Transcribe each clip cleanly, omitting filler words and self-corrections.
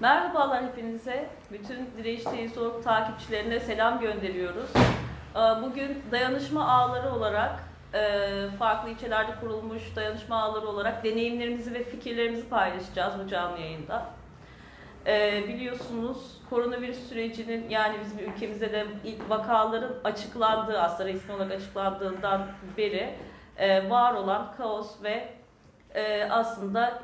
Merhabalar hepinize. Bütün dirençteyiz soğuk takipçilerine selam gönderiyoruz. Bugün dayanışma ağları olarak, farklı ilçelerde kurulmuş dayanışma ağları olarak deneyimlerimizi ve fikirlerimizi paylaşacağız bu canlı yayında. Biliyorsunuz koronavirüs sürecinin, yani bizim ülkemizde de ilk vakaların açıklandığı, aslında resmi olarak açıklandığından beri var olan kaos ve aslında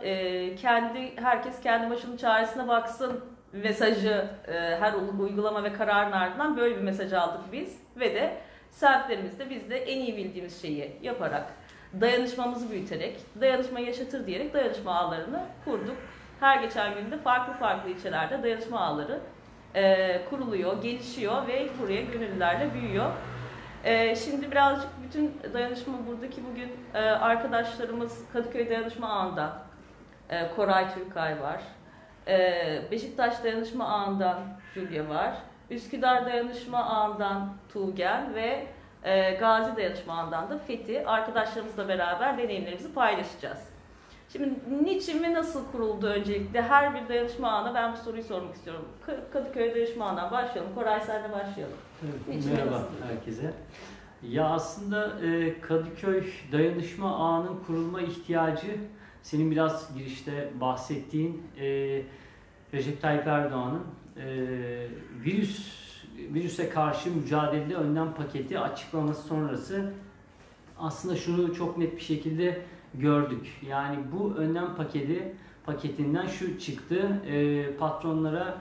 herkes kendi başının çaresine baksın mesajı, her uygulama ve kararın ardından böyle bir mesaj aldık biz ve de semtlerimizde biz de en iyi bildiğimiz şeyi yaparak, dayanışmamızı büyüterek, dayanışmayı yaşatır diyerek dayanışma ağlarını kurduk. Her geçen günde farklı farklı ilçelerde dayanışma ağları kuruluyor, gelişiyor ve buraya gönüllülerle büyüyor. Şimdi birazcık bütün dayanışma buradaki bugün arkadaşlarımız Kadıköy Dayanışma Ağı'nda Koray Türkay var. Beşiktaş Dayanışma Ağı'ndan Jülya var. Üsküdar Dayanışma Ağı'ndan Tugel ve Gazi Dayanışma Ağı'ndan da Fethi arkadaşlarımızla beraber deneyimlerimizi paylaşacağız. Şimdi niçin ve nasıl kuruldu öncelikle her bir dayanışma ağına ben bu soruyu sormak istiyorum. Kadıköy Dayanışma Ağı'ndan başlayalım. Koray senle başlayalım. Evet, niçin, merhaba herkese. Ya aslında Kadıköy Dayanışma Ağı'nın kurulma ihtiyacı, senin biraz girişte bahsettiğin Recep Tayyip Erdoğan'ın virüse karşı mücadelede önlem paketi açıklaması sonrası aslında şunu çok net bir şekilde gördük. Yani bu önlem paketinden şu çıktı: patronlara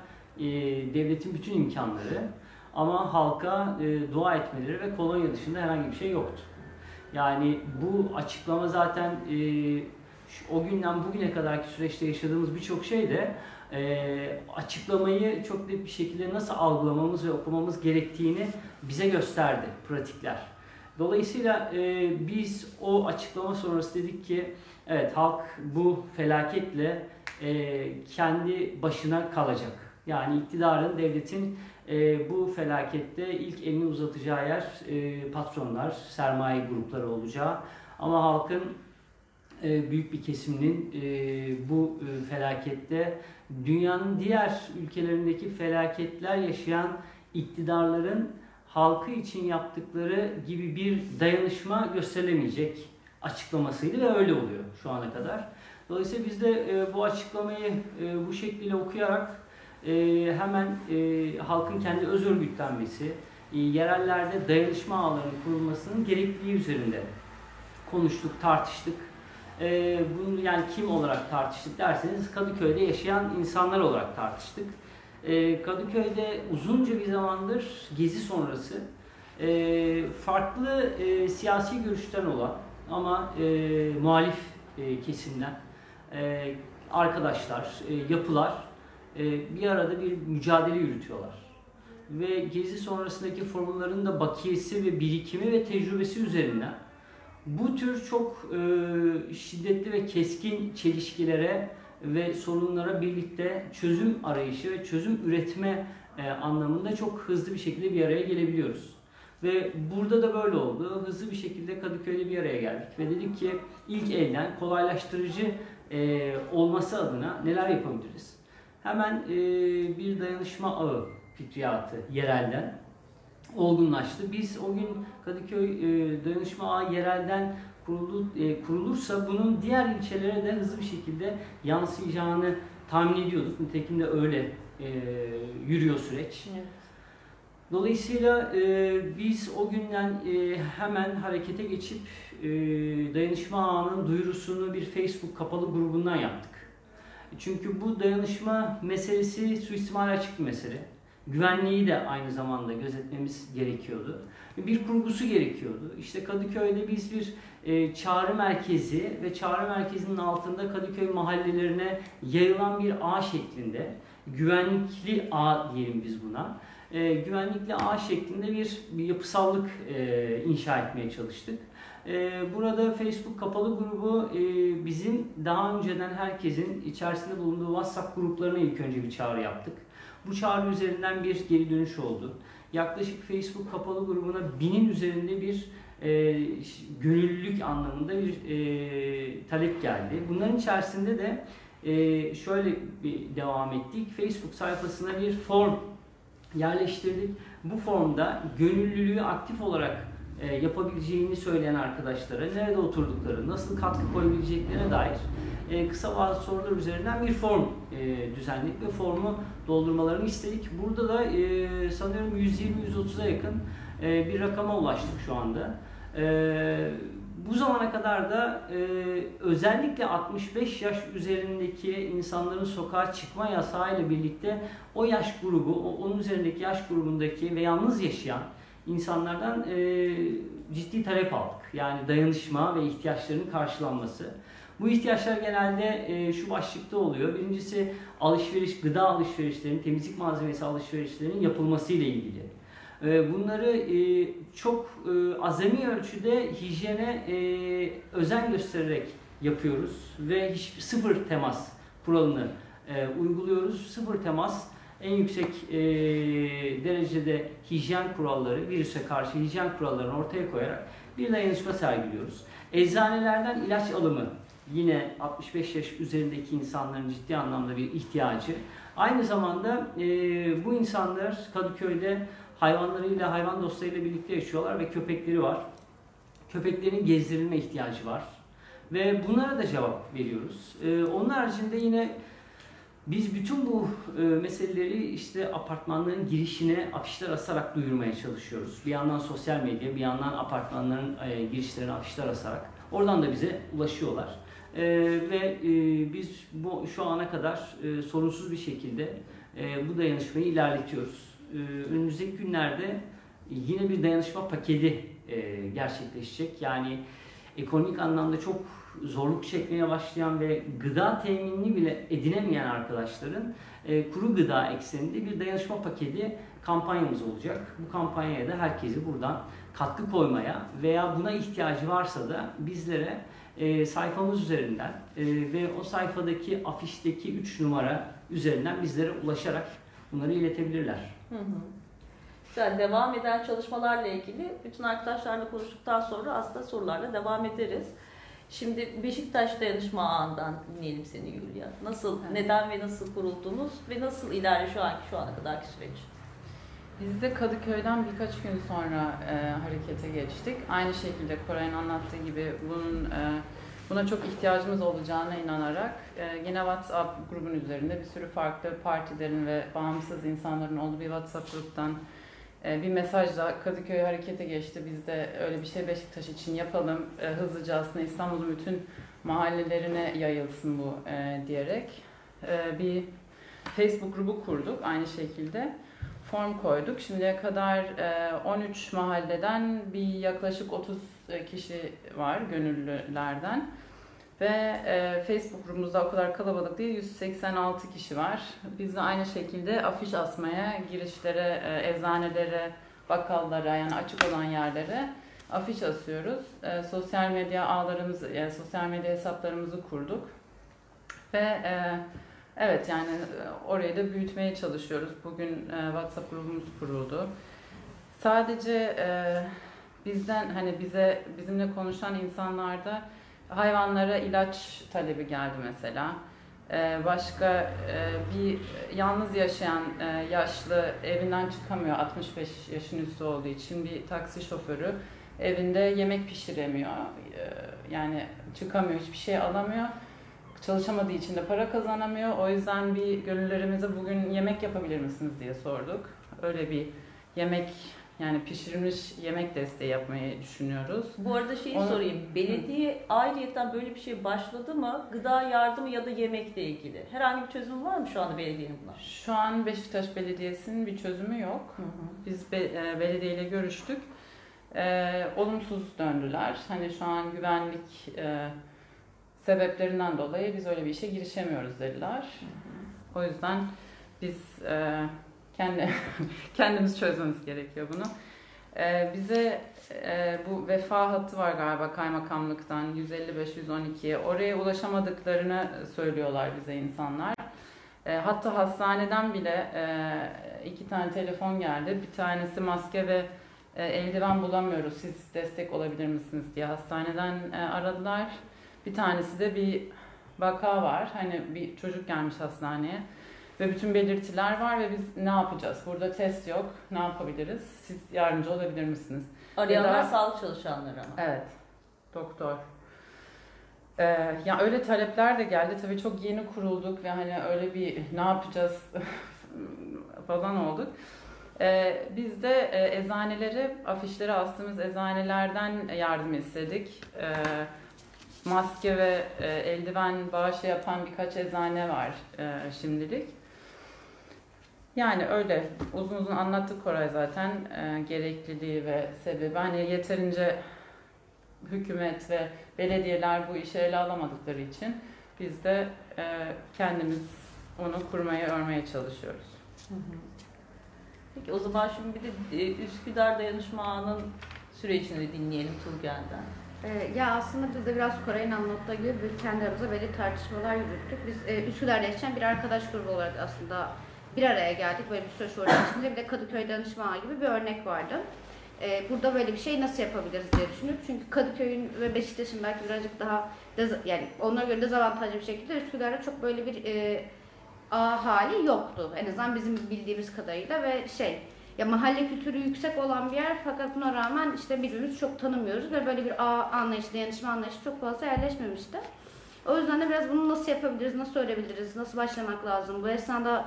devletin bütün imkanları ama halka dua etmeleri ve kolonya dışında herhangi bir şey yoktu. Yani bu açıklama zaten o günden bugüne kadarki süreçte yaşadığımız birçok şey de açıklamayı çok net bir şekilde nasıl algılamamız ve okumamız gerektiğini bize gösterdi pratikler. Dolayısıyla biz o açıklama sonrası dedik ki evet, halk bu felaketle kendi başına kalacak. Yani iktidarın, devletin bu felakette ilk elini uzatacağı yer patronlar, sermaye grupları olacağı. Ama halkın büyük bir kesiminin bu felakette dünyanın diğer ülkelerindeki felaketler yaşayan iktidarların halkı için yaptıkları gibi bir dayanışma gösterilemeyecek açıklamasıydı ve öyle oluyor şu ana kadar. Dolayısıyla biz de bu açıklamayı bu şekliyle okuyarak hemen halkın kendi öz örgütlenmesi, yerellerde dayanışma ağlarının kurulmasının gerekliliği üzerinde konuştuk, tartıştık. Bunu yani kim olarak tartıştık derseniz Kadıköy'de yaşayan insanlar olarak tartıştık. Kadıköy'de uzunca bir zamandır gezi sonrası farklı siyasi görüşten olan ama muhalif kesimden arkadaşlar, yapılar bir arada bir mücadele yürütüyorlar. Ve gezi sonrasındaki formüllerin de bakiyesi ve birikimi ve tecrübesi üzerinden bu tür çok şiddetli ve keskin çelişkilere ve sorunlara birlikte çözüm arayışı ve çözüm üretme anlamında çok hızlı bir şekilde bir araya gelebiliyoruz. Ve burada da böyle oldu. Hızlı bir şekilde Kadıköy'de bir araya geldik ve dedik ki ilk elden kolaylaştırıcı olması adına neler yapabiliriz? Hemen bir dayanışma ağı fikriyatı yerelden olgunlaştı. Biz o gün Kadıköy Dayanışma Ağı yerelden kurulursa bunun diğer ilçelere de hızlı bir şekilde yansıyacağını tahmin ediyorduk. Nitekim de öyle yürüyor süreç. Evet. Dolayısıyla biz o günden hemen harekete geçip Dayanışma Ağı'nın duyurusunu bir Facebook kapalı grubundan yaptık. Çünkü bu dayanışma meselesi suistimale açık bir mesele. Güvenliği de aynı zamanda gözetmemiz gerekiyordu. Bir kurgusu gerekiyordu. İşte Kadıköy'de biz bir çağrı merkezi ve çağrı merkezinin altında Kadıköy mahallelerine yayılan bir ağ şeklinde, güvenlikli ağ diyelim biz buna, güvenlikli ağ şeklinde bir yapısallık inşa etmeye çalıştık. Burada Facebook kapalı grubu bizim daha önceden herkesin içerisinde bulunduğu WhatsApp gruplarına ilk önce bir çağrı yaptık. Bu çağrı üzerinden bir geri dönüş oldu. Yaklaşık Facebook kapalı grubuna 1000'in üzerinde bir gönüllülük anlamında bir talep geldi. Bunların içerisinde de şöyle bir devam ettik. Facebook sayfasına bir form yerleştirdik. Bu formda gönüllülüğü aktif olarak yapabileceğini söyleyen arkadaşlara nerede oturdukları, nasıl katkı koyabileceklerine dair kısa bazı sorular üzerinden bir form düzenledik ve formu doldurmalarını istedik. Burada da sanıyorum 120-130'a yakın bir rakama ulaştık şu anda. Bu zamana kadar da özellikle 65 yaş üzerindeki insanların sokağa çıkma yasağıyla birlikte o yaş grubu, onun üzerindeki yaş grubundaki ve yalnız yaşayan insanlardan ciddi talep aldık. Yani dayanışma ve ihtiyaçlarının karşılanması. Bu ihtiyaçlar genelde şu başlıkta oluyor. Birincisi alışveriş, gıda alışverişlerinin, temizlik malzemesi alışverişlerinin yapılması ile ilgili. Bunları çok azami ölçüde hijyene özen göstererek yapıyoruz ve hiçbir sıfır temas kuralını uyguluyoruz. Sıfır temas en yüksek derecede hijyen kuralları, virüse karşı hijyen kurallarını ortaya koyarak bir dayanışma sergiliyoruz. Eczanelerden ilaç alımı yine 65 yaş üzerindeki insanların ciddi anlamda bir ihtiyacı. Aynı zamanda bu insanlar Kadıköy'de hayvanlarıyla, hayvan dostlarıyla birlikte yaşıyorlar ve köpekleri var. Köpeklerin gezdirilme ihtiyacı var. Ve bunlara da cevap veriyoruz. Onun haricinde yine biz bütün bu meseleleri işte apartmanların girişine afişler asarak duyurmaya çalışıyoruz. Bir yandan sosyal medya, bir yandan apartmanların girişlerine afişler asarak. Oradan da bize ulaşıyorlar. Ve biz şu ana kadar sorunsuz bir şekilde bu dayanışmayı ilerletiyoruz. Önümüzdeki günlerde yine bir dayanışma paketi gerçekleşecek. Yani ekonomik anlamda çok zorluk çekmeye başlayan ve gıda teminini bile edinemeyen arkadaşların kuru gıda ekseninde bir dayanışma paketi kampanyamız olacak. Bu kampanyaya da herkesi buradan katkı koymaya veya buna ihtiyacı varsa da bizlere sayfamız üzerinden ve o sayfadaki afişteki 3 numara üzerinden bizlere ulaşarak bunları iletebilirler. Hı hı. Güzel. Devam eden çalışmalarla ilgili bütün arkadaşlarla konuştuktan sonra aslında sorularla devam ederiz. Şimdi Beşiktaş Dayanışma Ağı'ndan dinleyelim seni Jülya. Nasıl, evet, neden ve nasıl kuruldunuz ve nasıl ilerliyor şu ana kadarki süreç? Biz de Kadıköy'den birkaç gün sonra harekete geçtik. Aynı şekilde Koray'ın anlattığı gibi buna çok ihtiyacımız olacağına inanarak yine WhatsApp grubun üzerinde bir sürü farklı partilerin ve bağımsız insanların olduğu bir WhatsApp gruptan bir mesajla Kadıköy harekete geçti. Biz de öyle bir şey Beşiktaş için yapalım, hızlıca aslında İstanbul'un bütün mahallelerine yayılsın bu diyerek bir Facebook grubu kurduk. Aynı şekilde form koyduk. Şimdiye kadar 13 mahalleden bir yaklaşık 30 kişi var gönüllülerden ve Facebook grubumuzda o kadar kalabalık değil, 186 kişi var. Biz de aynı şekilde afiş asmaya, girişlere, eczanelere, bakkallara, yani açık olan yerlere afiş asıyoruz. Sosyal medya ağlarımızı, yani sosyal medya hesaplarımızı kurduk ve evet, yani orayı da büyütmeye çalışıyoruz. Bugün WhatsApp grubumuz kuruldu. Sadece bizden, hani bizimle konuşan insanlarda hayvanlara ilaç talebi geldi mesela. Başka bir yalnız yaşayan yaşlı, evinden çıkamıyor 65 yaşın üstü olduğu için, bir taksi şoförü evinde yemek pişiremiyor. Yani çıkamıyor, hiçbir şey alamıyor. Çalışamadığı için de para kazanamıyor. O yüzden bir gönüllerimize bugün yemek yapabilir misiniz diye sorduk. Öyle bir yemek, yani pişirilmiş yemek desteği yapmayı düşünüyoruz. Bu arada sorayım. Belediye ayrıyeten böyle bir şey başladı mı? Gıda yardımı ya da yemekle ilgili. Herhangi bir çözüm var mı şu anda belediyenin buna? Şu an Beşiktaş Belediyesi'nin bir çözümü yok. Hı hı. Biz belediyeyle görüştük. Olumsuz döndüler. Hani şu an güvenlik sebeplerinden dolayı biz öyle bir işe girişemiyoruz dediler. Hı hı. O yüzden biz kendimiz çözmemiz gerekiyor bunu. Bize bu vefa hattı var galiba kaymakamlıktan 155-112'ye. Oraya ulaşamadıklarını söylüyorlar bize insanlar. Hatta hastaneden bile 2 tane telefon geldi. Bir tanesi maske ve eldiven bulamıyoruz, siz destek olabilir misiniz diye hastaneden aradılar. Bir tanesi de bir vaka var. Hani bir çocuk gelmiş hastaneye ve bütün belirtiler var ve biz ne yapacağız? Burada test yok, ne yapabiliriz? Siz yardımcı olabilir misiniz? Arayanlar daha... sağlık çalışanları ama. Evet, doktor. Yani öyle talepler de geldi. Tabii çok yeni kurulduk ve hani öyle bir ne yapacağız falan olduk. Biz de eczaneleri, afişleri astığımız eczanelerden yardım istedik. Maske ve eldiven bağışı yapan birkaç eczane var şimdilik. Yani öyle uzun uzun anlattık Koray zaten gerekliliği ve sebebi. Hani yeterince hükümet ve belediyeler bu işi ele alamadıkları için biz de kendimiz onu kurmaya, örmeye çalışıyoruz. Hı hı. Peki o zaman şimdi bir de Üsküdar Dayanışma Ağı'nın sürecini dinleyelim Tugel'den. Ya aslında biz de biraz Koray'ın anlattığı gibi kendi aramızda belli tartışmalar yürüttük. Biz Üsküdar'da yaşayan bir arkadaş grubu olarak aslında bir araya geldik. Böyle bir süreç orada içinde bir de Kadıköy Dayanışma Ağı gibi bir örnek vardı. Burada böyle bir şey nasıl yapabiliriz diye düşündük. Çünkü Kadıköy'ün ve Beşiktaş'ın belki birazcık daha yani onlara göre dezavantajlı bir şekilde Üsküdar'da çok böyle bir ağ hali yoktu. En azından bizim bildiğimiz kadarıyla ve ya mahalle kültürü yüksek olan bir yer fakat buna rağmen işte birbirimizi çok tanımıyoruz ve böyle bir ağ anlayışı, dayanışma anlayışı çok fazla yerleşmemişti. O yüzden de biraz bunu nasıl yapabiliriz, nasıl örebiliriz, nasıl başlamak lazım? Bu esnada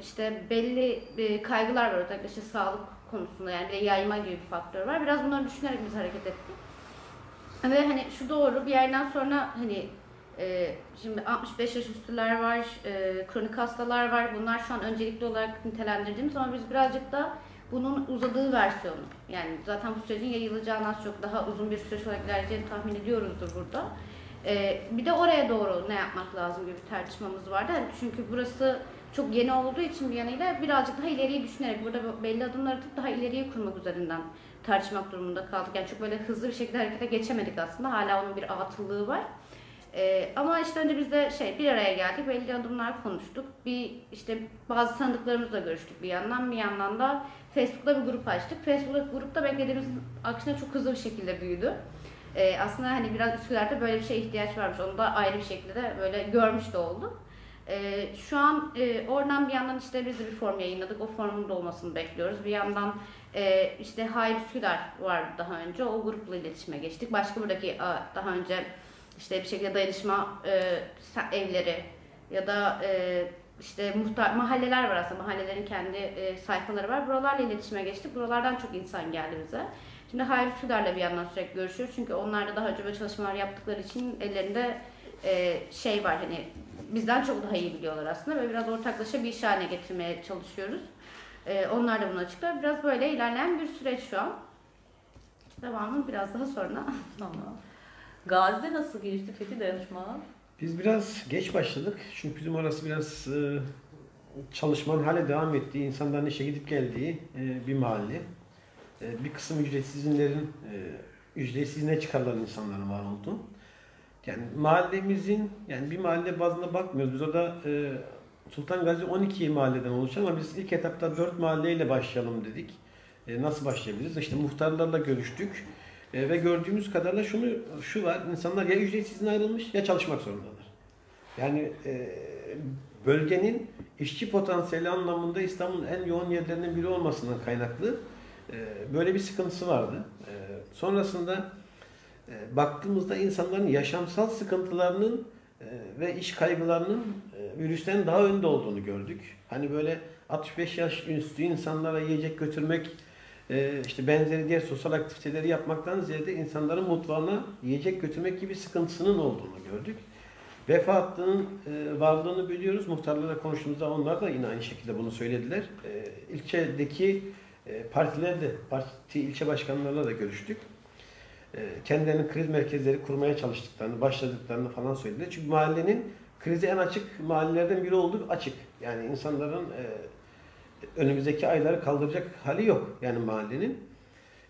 işte belli kaygılar var özellikle işte sağlık konusunda yani bir yayma gibi bir faktör var. Biraz bunları düşünerek biz hareket ettik. Ve hani şu doğru bir yerden sonra hani şimdi 65 yaş üstüler var, kronik hastalar var. Bunlar şu an öncelikli olarak nitelendirdiğimiz ama biz birazcık da bunun uzadığı versiyonu. Yani zaten bu sürecin yayılacağını az çok daha uzun bir süreç olarak ilerleyeceğini tahmin ediyoruzdur burada. Bir de oraya doğru ne yapmak lazım gibi bir tartışmamız vardı. Çünkü burası çok yeni olduğu için bir yanıyla birazcık daha ileriyi düşünerek burada belli adımları atıp daha ileriye kurmak üzerinden tartışmak durumunda kaldık. Yani çok böyle hızlı bir şekilde harekete geçemedik aslında. Hala onun bir atıllığı var. Ama işte önce biz de bir araya geldik, belli adımlar konuştuk. İşte bazı tanıdıklarımızla görüştük bir yandan da Facebook'ta bir grup açtık. Facebook grupta beklediğimiz aksine çok hızlı bir şekilde büyüdü. Aslında hani biraz Üsküdar'da böyle bir şeye ihtiyaç varmış, onu da ayrı bir şekilde böyle görmüş de olduk. Şu an oradan bir yandan işte biz de bir form yayınladık, o formun da olmasını bekliyoruz. Bir yandan işte Hayır Üsküdar vardı daha önce, o grupla iletişime geçtik. Başka buradaki daha önce İşte bir şekilde dayanışma evleri ya da işte mahalleler var aslında. Mahallelerin kendi sayfaları var. Buralarla iletişime geçtik. Buralardan çok insan geldi bize. Şimdi Hayır Üsküdar'la bir yandan sürekli görüşüyoruz. Çünkü onlar da daha önce böyle çalışmalar yaptıkları için ellerinde var. Hani bizden çok daha iyi biliyorlar aslında ve biraz ortaklaşa bir iş haline getirmeye çalışıyoruz. Onlar da bunu açıklar. Biraz böyle ilerleyen bir süreç şu an. Devamı biraz daha sonra. Tamam. Gazi'de nasıl gelişti Fethi dayanışma? Biz biraz geç başladık. Çünkü bizim orası biraz çalışmanın hala devam ettiği, insanların işe gidip geldiği bir mahalle. Bir kısım ücretsiz izinlerin, ücretsiz izne çıkarılan insanların var oldu. Yani mahallemizin, yani bir mahalle bazında bakmıyoruz. Biz orada Sultan Gazi 12 mahalleden oluşan ama biz ilk etapta 4 mahalleyle başlayalım dedik. Nasıl başlayabiliriz? İşte muhtarlarla görüştük. Ve gördüğümüz kadarıyla şu var, insanlar ya ücretsiz izne ayrılmış ya çalışmak zorundalar. Yani bölgenin işçi potansiyeli anlamında İstanbul'un en yoğun yerlerinden biri olmasından kaynaklı böyle bir sıkıntısı vardı. Sonrasında baktığımızda insanların yaşamsal sıkıntılarının ve iş kaygılarının virüsten daha önde olduğunu gördük. Hani böyle 65 yaş üstü insanlara yiyecek götürmek, işte benzeri diğer sosyal aktiviteleri yapmaktan ziyade insanların mutfağına yiyecek götürmek gibi sıkıntısının olduğunu gördük. Vefa hattının varlığını biliyoruz. Muhtarlarla konuştuğumuzda onlar da yine aynı şekilde bunu söylediler. İlçedeki parti ilçe başkanlarıyla da görüştük. Kendilerinin kriz merkezleri kurmaya çalıştıklarını, başladıklarını falan söylediler. Çünkü mahallenin krize en açık mahallelerden biri olduğu açık. Yani insanların önümüzdeki ayları kaldıracak hali yok yani mahallenin.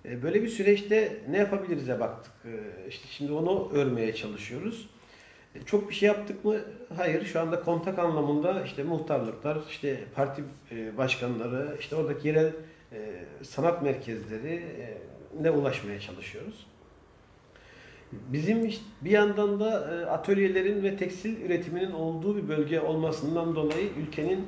Böyle bir süreçte ne yapabiliriz'e baktık. İşte şimdi onu örmeye çalışıyoruz. Çok bir şey yaptık mı? Hayır. Şu anda kontak anlamında işte muhtarlıklar, işte parti başkanları, işte oradaki yerel sanat merkezlerine ulaşmaya çalışıyoruz. Bizim bir yandan da atölyelerin ve tekstil üretiminin olduğu bir bölge olmasından dolayı ülkenin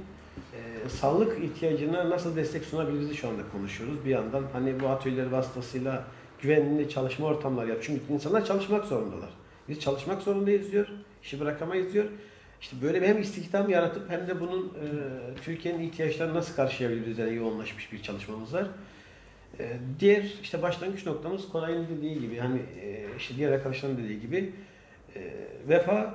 sağlık ihtiyacına nasıl destek sunabiliriz şu anda konuşuyoruz. Bir yandan hani bu atölyeler vasıtasıyla güvenli çalışma ortamları yap. Çünkü insanlar çalışmak zorundalar. Biz çalışmak zorundayız diyor, işi bırakamayız diyor. İşte böyle bir hem istihdam yaratıp hem de bunun Türkiye'nin ihtiyaçlarını nasıl karşılayabiliriz yani yoğunlaşmış bir çalışmamız var. Diğer işte başlangıç noktamız Koray'ın dediği gibi, hani işte diğer arkadaşların dediği gibi vefa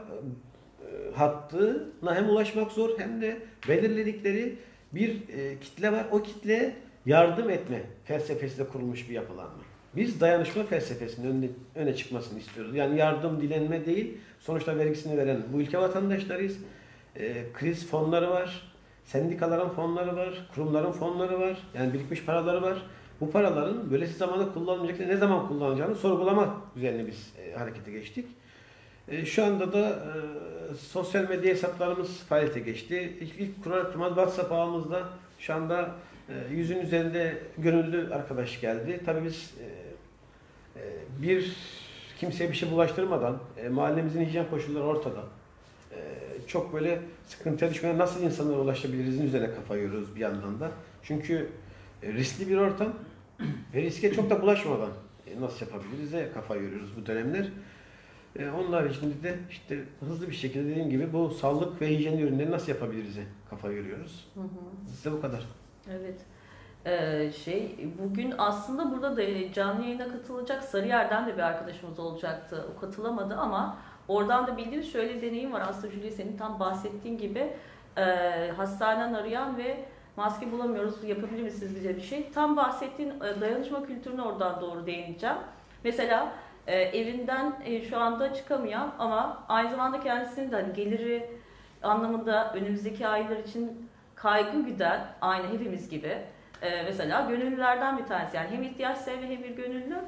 hattına hem ulaşmak zor hem de belirledikleri bir kitle var. O kitleye yardım etme felsefesiyle kurulmuş bir yapılanma. Biz dayanışma felsefesinin öne çıkmasını istiyoruz. Yani yardım dilenme değil, sonuçta vergisini veren bu ülke vatandaşlarıyız. Kriz fonları var, sendikaların fonları var, kurumların fonları var, yani birikmiş paraları var. Bu paraların böylesi zamanda kullanılmayacak, ne zaman kullanacağını sorgulama üzerine biz harekete geçtik. Şu anda da sosyal medya hesaplarımız faaliyete geçti. İlk kurulan WhatsApp ağımızda şu anda 100'ün üzerinde gönüllü arkadaş geldi. Tabii biz bir kimseye bir şey bulaştırmadan, mahallemizin hijyen koşulları ortada. Çok böyle sıkıntıya düşmeden nasıl insanlara ulaşabiliriz'in üzerine kafa yoruyoruz bir yandan da. Çünkü riskli bir ortam ve riske çok da bulaşmadan nasıl yapabiliriz de kafa yoruyoruz bu dönemler. Onlar için de işte hızlı bir şekilde dediğim gibi bu sağlık ve hijyen ürünleri nasıl yapabiliriz de kafa yoruyoruz. Size bu kadar. Evet. Bugün aslında burada da canlı yayına katılacak Sarıyer'den de bir arkadaşımız olacaktı. O katılamadı ama oradan da bildiğim şöyle deneyim var. Aslında Jülya senin tam bahsettiğin gibi hastaneden arayan ve maske bulamıyoruz, yapabilir misiniz bize bir şey? Tam bahsettiğin dayanışma kültürüne oradan doğru değineceğim. Mesela evinden şu anda çıkamayan ama aynı zamanda kendisinin de hani geliri anlamında önümüzdeki aylar için kaygı güden, aynı hepimiz gibi mesela gönüllülerden bir tanesi, yani hem ihtiyaç sahibi hem bir gönüllü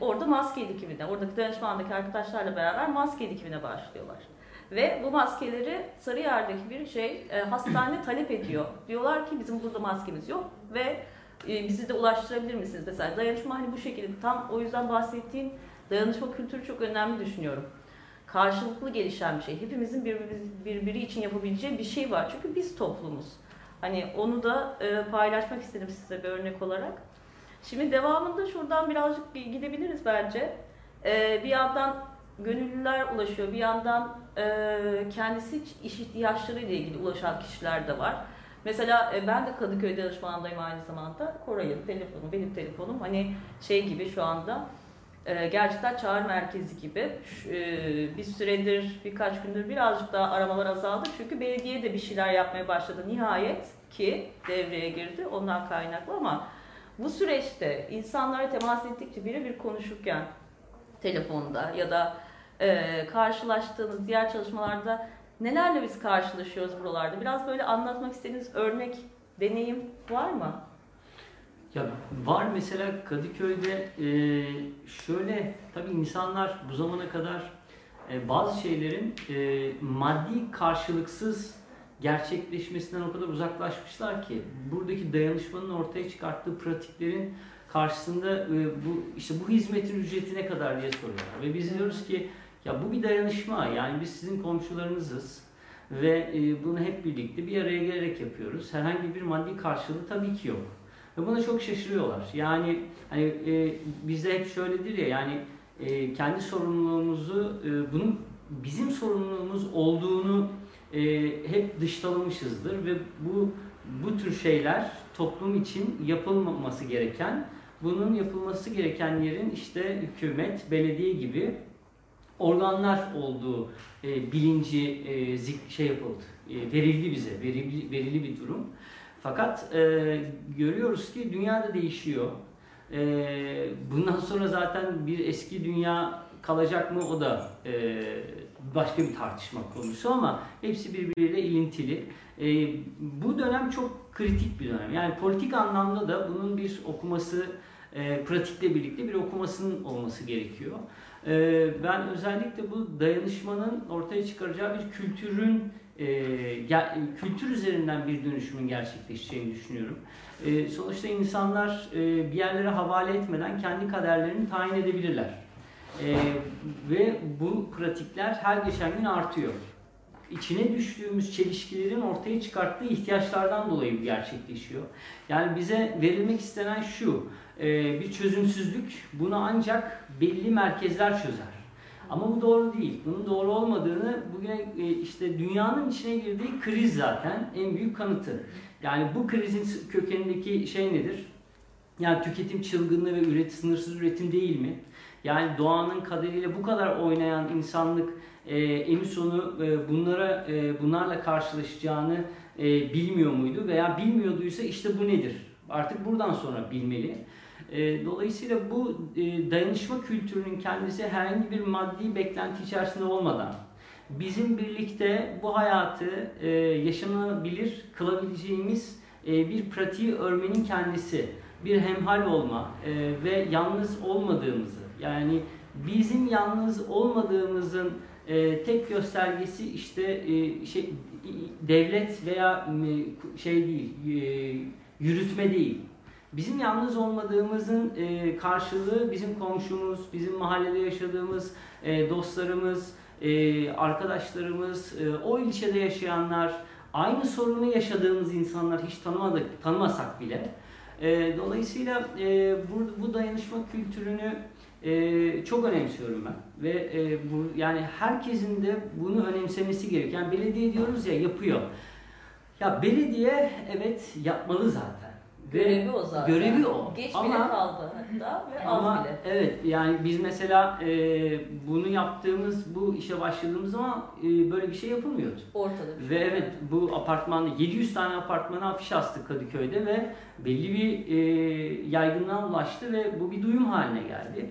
orada maske dikiminden, oradaki danışmandaki arkadaşlarla beraber maske dikimine başlıyorlar. Ve bu maskeleri Sarıyer'deki bir hastane talep ediyor. Diyorlar ki bizim burada maskemiz yok ve bizi de ulaştırabilir misiniz? Mesela dayanışma hani bu şekilde, tam o yüzden bahsettiğim dayanışma kültürü çok önemli düşünüyorum. Karşılıklı gelişen bir şey. Hepimizin birbiri için yapabileceği bir şey var. Çünkü biz toplumuz. Hani onu da paylaşmak istedim size bir örnek olarak. Şimdi devamında şuradan birazcık gidebiliriz bence. Bir yandan gönüllüler ulaşıyor, bir yandan kendisi iş ihtiyaçları ile ilgili ulaşan kişiler de var. Mesela ben de Kadıköy Dayanışma Ağı'ndayım aynı zamanda. Koray'ın telefonu, benim telefonum hani gibi şu anda. Gerçekten çağrı merkezi gibi bir süredir, birkaç gündür birazcık daha aramalar azaldı. Çünkü belediye de bir şeyler yapmaya başladı nihayet ki devreye girdi ondan kaynaklı, ama bu süreçte insanlara temas ettikçe, birebir konuşurken telefonda ya da karşılaştığınız diğer çalışmalarda nelerle biz karşılaşıyoruz buralarda? Biraz böyle anlatmak istediğiniz örnek, deneyim var mı? Ya var, mesela Kadıköy'de şöyle, tabii insanlar bu zamana kadar bazı şeylerin maddi karşılıksız gerçekleşmesinden o kadar uzaklaşmışlar ki buradaki dayanışmanın ortaya çıkarttığı pratiklerin karşısında bu hizmetin ücreti ne kadar diye soruyorlar ve biz diyoruz ki ya bu bir dayanışma, yani biz sizin komşularınızız ve bunu hep birlikte bir araya gelerek yapıyoruz, herhangi bir maddi karşılığı tabii ki yok. Ve buna çok şaşırıyorlar. Yani hani, bizde hep şöyledir ya, yani kendi sorumluluğumuzu, bunun bizim sorumluluğumuz olduğunu hep dışlamışızdır ve bu tür şeyler toplum için yapılmaması gereken, bunun yapılması gereken yerin işte hükümet, belediye gibi organlar olduğu bilinci yapıldı, verildi bize, verili bir durum. Fakat görüyoruz ki dünya da değişiyor. Bundan sonra zaten bir eski dünya kalacak mı, o da başka bir tartışma konusu, ama hepsi birbiriyle ilintili. Bu dönem çok kritik bir dönem. Yani politik anlamda da bunun bir okuması, pratikle birlikte bir okumasının olması gerekiyor. Ben özellikle bu dayanışmanın ortaya çıkaracağı bir kültürün, kültür üzerinden bir dönüşümün gerçekleşeceğini düşünüyorum. Sonuçta insanlar bir yerlere havale etmeden kendi kaderlerini tayin edebilirler. Ve bu pratikler her geçen gün artıyor. İçine düştüğümüz çelişkilerin ortaya çıkarttığı ihtiyaçlardan dolayı gerçekleşiyor. Yani bize verilmek istenen şu, bir çözümsüzlük, bunu ancak belli merkezler çözer. Ama bu doğru değil. Bunun doğru olmadığını bugün işte dünyanın içine girdiği kriz zaten en büyük kanıtı. Yani bu krizin kökenindeki şey nedir? Yani tüketim çılgınlığı ve sınırsız üretim değil mi? Yani doğanın kaderiyle bu kadar oynayan insanlık en sonu bunlarla karşılaşacağını bilmiyor muydu? Veya bilmiyorduysa işte bu nedir? Artık buradan sonra bilmeli. Dolayısıyla bu dayanışma kültürünün kendisi herhangi bir maddi beklenti içerisinde olmadan bizim birlikte bu hayatı yaşanabilir kılabileceğimiz bir pratiği örmenin kendisi, bir hemhal olma ve yalnız olmadığımızı, yani bizim yalnız olmadığımızın tek göstergesi işte devlet veya şey değil, yürütme değil. Bizim yalnız olmadığımızın karşılığı bizim komşumuz, bizim mahallede yaşadığımız dostlarımız, arkadaşlarımız, o ilçede yaşayanlar, aynı sorunu yaşadığımız insanlar hiç tanımasak bile. Dolayısıyla bu dayanışma kültürünü çok önemsiyorum ben ve yani herkesin de bunu önemsemesi gerekiyor. Yani belediye diyoruz ya, yapıyor. Ya belediye evet yapmalı zaten. Görevi o zaten. Görevi o. Geç bile kaldı hatta ve az bile. Evet, yani biz mesela bunu yaptığımız, bu işe başladığımız zaman böyle bir şey yapılmıyordu. Ortada bir ve şey. Ve evet, bu apartmanda 700 tane apartmana afiş astık Kadıköy'de ve belli bir yaygınlığa ulaştı ve bu bir duyum haline geldi.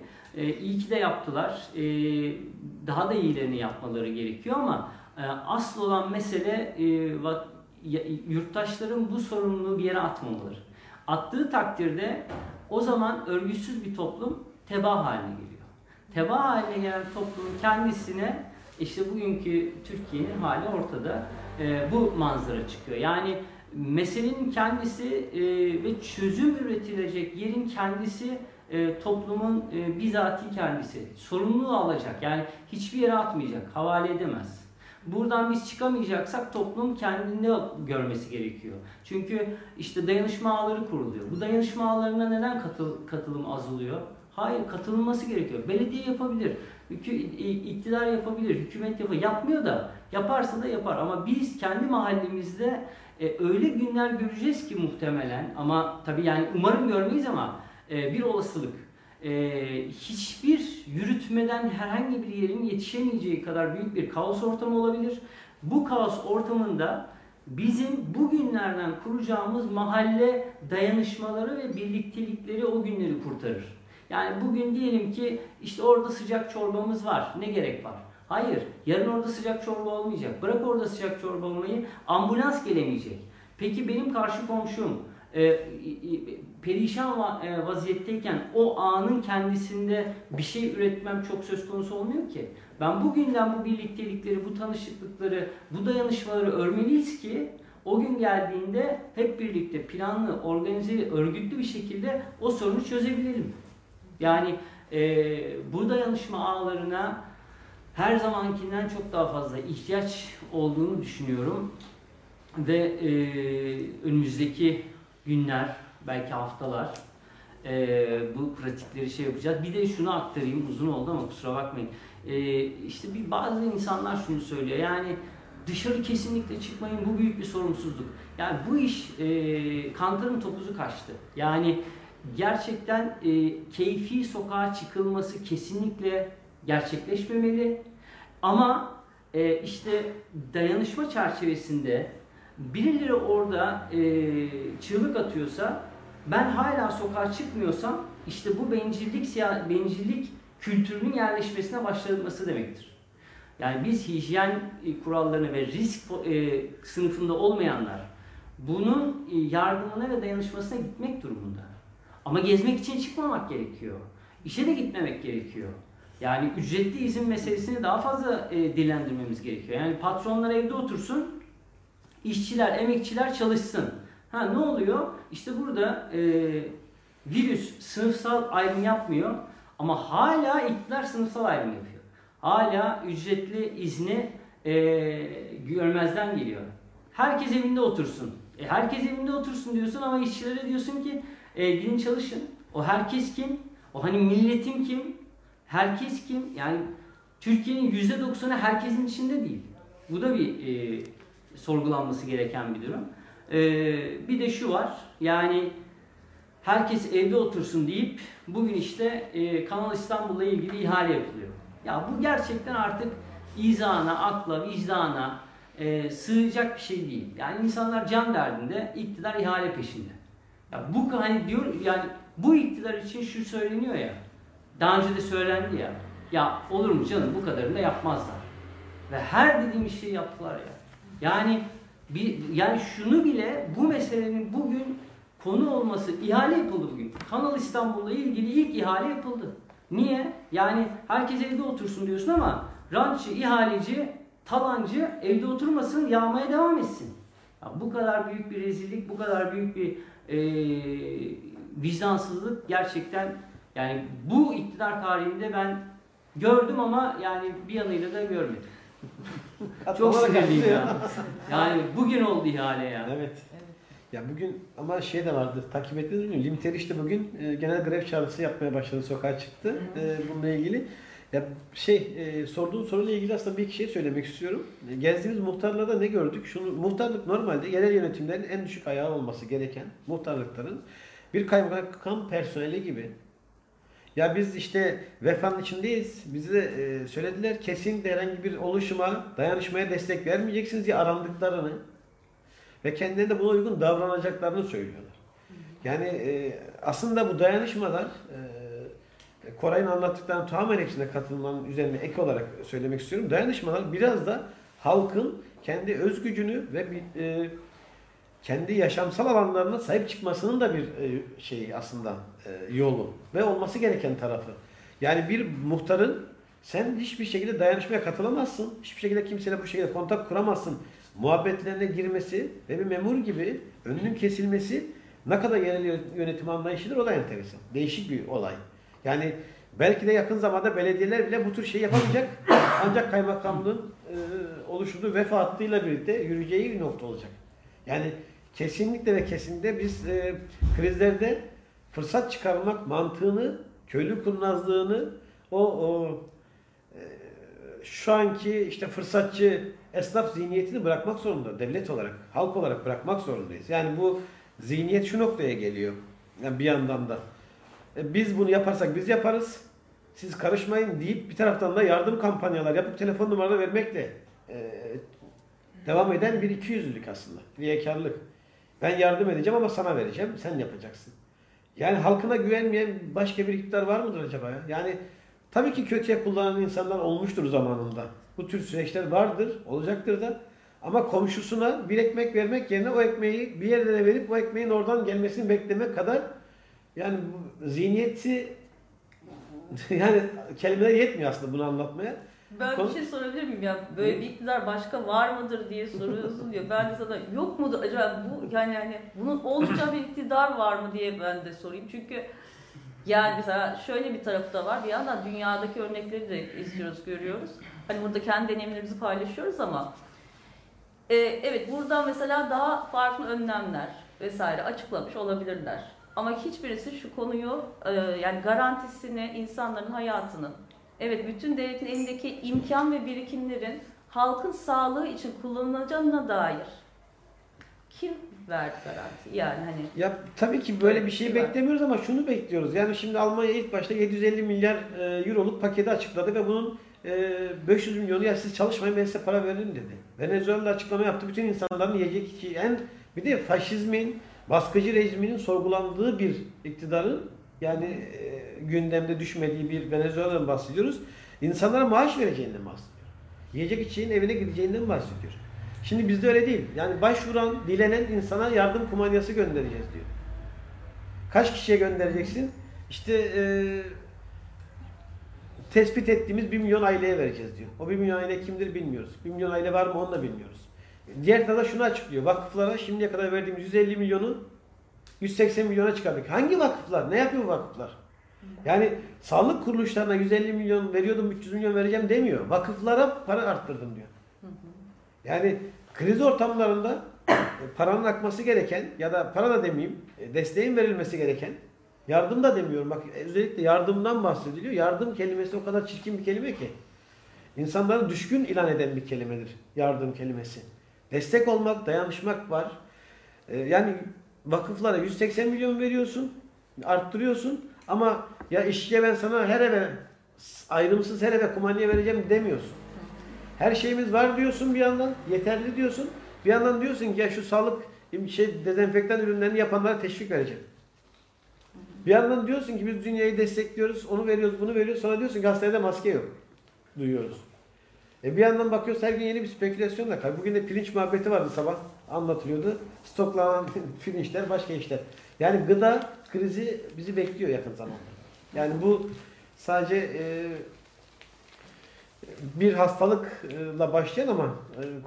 İyi ki de yaptılar. Daha da iyilerini yapmaları gerekiyor ama asıl olan mesele yurttaşların bu sorumluluğu bir yere atmamaları. Attığı takdirde o zaman örgütsüz bir toplum tebaa haline geliyor. Tebaa haline gelen toplumun kendisine işte bugünkü Türkiye'nin hali ortada, bu manzara çıkıyor. Yani meselenin kendisi ve çözüm üretilecek yerin kendisi, toplumun bizatihi kendisi. Sorumluluğu alacak, yani hiçbir yere atmayacak, havale edemez. Buradan biz çıkamayacaksak toplum kendinde görmesi gerekiyor. Çünkü işte dayanışma ağları kuruluyor. Bu dayanışma ağlarına neden katılım az oluyor? Hayır, katılınması gerekiyor. Belediye yapabilir, iktidar yapabilir, hükümet yapabilir. Yapmıyor da, yaparsa da yapar. Ama biz kendi mahallemizde öyle günler göreceğiz ki muhtemelen, ama tabii yani umarım görmeyiz ama bir olasılık. Hiçbir yürütmeden herhangi bir yerin yetişemeyeceği kadar büyük bir kaos ortamı olabilir. Bu kaos ortamında bizim bugünlerden kuracağımız mahalle dayanışmaları ve birliktelikleri o günleri kurtarır. Yani bugün diyelim ki işte orada sıcak çorbamız var, ne gerek var? Hayır, yarın orada sıcak çorba olmayacak. Bırak orada sıcak çorba olmayı, ambulans gelemeyecek. Peki benim karşı komşum perişan vaziyetteyken o anın kendisinde bir şey üretmem çok söz konusu olmuyor ki. Ben bugünden bu birliktelikleri, bu tanışıklıkları, bu dayanışmaları örmeliyiz ki o gün geldiğinde hep birlikte planlı, organize, örgütlü bir şekilde o sorunu çözebilelim. Yani bu dayanışma ağlarına her zamankinden çok daha fazla ihtiyaç olduğunu düşünüyorum. Ve önümüzdeki günler, belki haftalar bu pratikleri şey yapacağız. Bir de şunu aktarayım, uzun oldu ama kusura bakmayın. İşte bazı insanlar şunu söylüyor, yani dışarı kesinlikle çıkmayın, bu büyük bir sorumsuzluk. Yani bu iş kantarın topuzu kaçtı. Yani gerçekten keyfi sokağa çıkılması kesinlikle gerçekleşmemeli. Ama işte dayanışma çerçevesinde birileri orada çığlık atıyorsa, ben hala sokağa çıkmıyorsam işte bu bencillik kültürünün yerleşmesine başlanması demektir. Yani biz hijyen kurallarını ve risk sınıfında olmayanlar bunun yardımına ve dayanışmasına gitmek durumunda. Ama gezmek için çıkmamak gerekiyor. İşe de gitmemek gerekiyor. Yani ücretli izin meselesini daha fazla dillendirmemiz gerekiyor. Yani patronlar evde otursun, işçiler, emekçiler çalışsın. Ha, ne oluyor? İşte burada virüs sınıfsal ayrım yapmıyor. Ama hala iktidar sınıfsal ayrım yapıyor. Hala ücretli izni görmezden geliyor. Herkes evinde otursun. Herkes evinde otursun diyorsun ama işçilere diyorsun ki gidin çalışın. O herkes kim? O hani milletim kim? Herkes kim? Yani Türkiye'nin %90'ı herkesin içinde değil. Bu da bir sorgulanması gereken bir durum. Bir de şu var. Yani herkes evde otursun deyip bugün işte Kanal İstanbul'la ilgili ihale yapılıyor. Ya bu gerçekten artık izana, akla, vicdana sığacak bir şey değil. Yani insanlar can derdinde, iktidar ihale peşinde. Ya bu hani diyor yani bu iktidar için şu söyleniyor ya. Daha önce de söylendi ya. Ya olur mu canım bu kadarını da yapmazlar. Ve her dediğim şeyi yaptılar ya. Yani şunu bile bu meselenin bugün konu olması, ihale yapıldı bugün. Kanal İstanbul'la ilgili ilk ihale yapıldı. Niye? Yani herkes evde otursun diyorsun ama rantçı, ihaleci, talancı evde oturmasın, yağmaya devam etsin. Ya bu kadar büyük bir rezillik, bu kadar büyük bir vicdansızlık gerçekten yani bu iktidar tarihinde ben gördüm ama yani bir yanıyla da görmedim. Çok sinirliyim ya. Yani bugün oldu ihale ya. Evet. Ya bugün ama şey de vardı, takip ettiniz mi? Limiter işte bugün genel grev çağrısı yapmaya başladı, sokağa çıktı bununla ilgili. Ya sorduğun soruyla ilgili aslında bir iki şey söylemek istiyorum. Gezdiğimiz muhtarlarda ne gördük? Muhtarlık normalde yerel yönetimlerin en düşük ayağı olması gereken muhtarlıkların bir kaymakam personeli gibi. Ya biz işte vefanın içindeyiz. Bize söylediler kesinlikle herhangi bir oluşuma, dayanışmaya destek vermeyeceksiniz diye arandıklarını ve kendilerine de buna uygun davranacaklarını söylüyorlar. Yani aslında bu dayanışmalar Koray'ın anlattıklarının tamamen hepsine katılmanın üzerine ek olarak söylemek istiyorum. Dayanışmalar biraz da halkın kendi öz gücünü ve kendi yaşamsal alanlarına sahip çıkmasının da bir şeyi aslında yolu ve olması gereken tarafı. Yani bir muhtarın sen hiçbir şekilde dayanışmaya katılamazsın, hiçbir şekilde kimseyle bu şekilde kontak kuramazsın muhabbetlerine girmesi ve bir memur gibi önünün kesilmesi ne kadar yerel yönetim anlayışıdır o da enteresan. Değişik bir olay. Yani belki de yakın zamanda belediyeler bile bu tür şey yapamayacak ancak kaymakamlığın oluşturduğu vefa hattıyla birlikte yürüyeceği bir nokta olacak. Yani kesinlikle ve kesinlikle biz krizlerde fırsat çıkarmak mantığını, köylü kurnazlığını, şu anki işte fırsatçı esnaf zihniyetini bırakmak zorunda. Devlet olarak, halk olarak bırakmak zorundayız. Yani bu zihniyet şu noktaya geliyor yani bir yandan da. Biz bunu yaparsak biz yaparız, siz karışmayın deyip bir taraftan da yardım kampanyalar yapıp telefon numaraları vermekle devam eden bir ikiyüzlülük aslında, riyakarlık. Ben yardım edeceğim ama sana vereceğim, sen yapacaksın. Yani halkına güvenmeyen başka bir iktidar var mıdır acaba? Yani tabii ki kötüye kullanan insanlar olmuştur zamanında. Bu tür süreçler vardır, olacaktır da. Ama komşusuna bir ekmek vermek yerine o ekmeği bir yerlere verip o ekmeğin oradan gelmesini beklemek kadar yani zihniyeti yani kelimeler yetmiyor aslında bunu anlatmaya. Ben bir şey sorabilir miyim ya? Böyle bir iktidar başka var mıdır diye soruyorsun diyor. Ben de sana yok mudur acaba bu yani bunun olacağı bir iktidar var mı diye ben de sorayım. Çünkü yani mesela şöyle bir tarafı da var. Bir yandan dünyadaki örnekleri de izliyoruz, görüyoruz. Hani burada kendi deneyimlerimizi paylaşıyoruz ama evet burada mesela daha farklı önlemler vesaire açıklamış olabilirler. Ama hiçbirisi şu konuyu yani garantisini, insanların hayatının, evet bütün devletin elindeki imkan ve birikimlerin halkın sağlığı için kullanılacağına dair kim verdi garanti? Yani hani ya tabii ki böyle bir şey beklemiyoruz ama şunu bekliyoruz. Yani şimdi Almanya ilk başta 750 milyar euroluk paketi açıkladı ve bunun 500 milyonu ya siz çalışmayın ben size para veririm dedi. Venezuela'da açıklama yaptı. Bütün insanların yiyecek için bir de faşizmin, baskıcı rejiminin sorgulandığı bir iktidarın yani gündemde düşmediği bir Venezuela'dan bahsediyoruz. İnsanlara maaş vereceğinden bahsediyor. Yiyecek için evine gideceğinden bahsediyor. Şimdi bizde öyle değil. Yani başvuran, dilenen insana yardım kumanyası göndereceğiz diyor. Kaç kişiye göndereceksin? İşte tespit ettiğimiz 1 milyon aileye vereceğiz diyor. O 1 milyon aile kimdir bilmiyoruz. 1 milyon aile var mı onu da bilmiyoruz. Diğer tarafta şunu açıklıyor. Vakıflara şimdiye kadar verdiğimiz 150 milyonu 180 milyona çıkardık. Hangi vakıflar? Ne yapıyor vakıflar? Yani sağlık kuruluşlarına 150 milyon veriyordum, 300 milyon vereceğim demiyor. Vakıflara para arttırdım diyor. Yani kriz ortamlarında paranın akması gereken ya da para da demeyeyim, desteğin verilmesi gereken, yardım da demiyorum. Bak özellikle yardımdan bahsediliyor. Yardım kelimesi o kadar çirkin bir kelime ki. İnsanları düşkün ilan eden bir kelimedir yardım kelimesi. Destek olmak, dayanışmak var. Yani vakıflara 180 milyon veriyorsun, arttırıyorsun ama ya işçiye ben sana her eve, ayrımsız her eve kumanya vereceğim demiyorsun. Her şeyimiz var diyorsun bir yandan, yeterli diyorsun. Bir yandan diyorsun ki ya şu sağlık dezenfektan ürünlerini yapanlara teşvik vereceğim. Bir yandan diyorsun ki biz dünyayı destekliyoruz, onu veriyoruz, bunu veriyoruz. Sonra diyorsun ki hastanede maske yok. Duyuyoruz. Bir yandan bakıyoruz her gün yeni bir spekülasyon da. Bugün de pirinç muhabbeti vardı, sabah anlatılıyordu. Stoklanan pirinçler, başka işler. Yani gıda krizi bizi bekliyor yakın zamanda. Yani bu sadece bir hastalıkla başlayan ama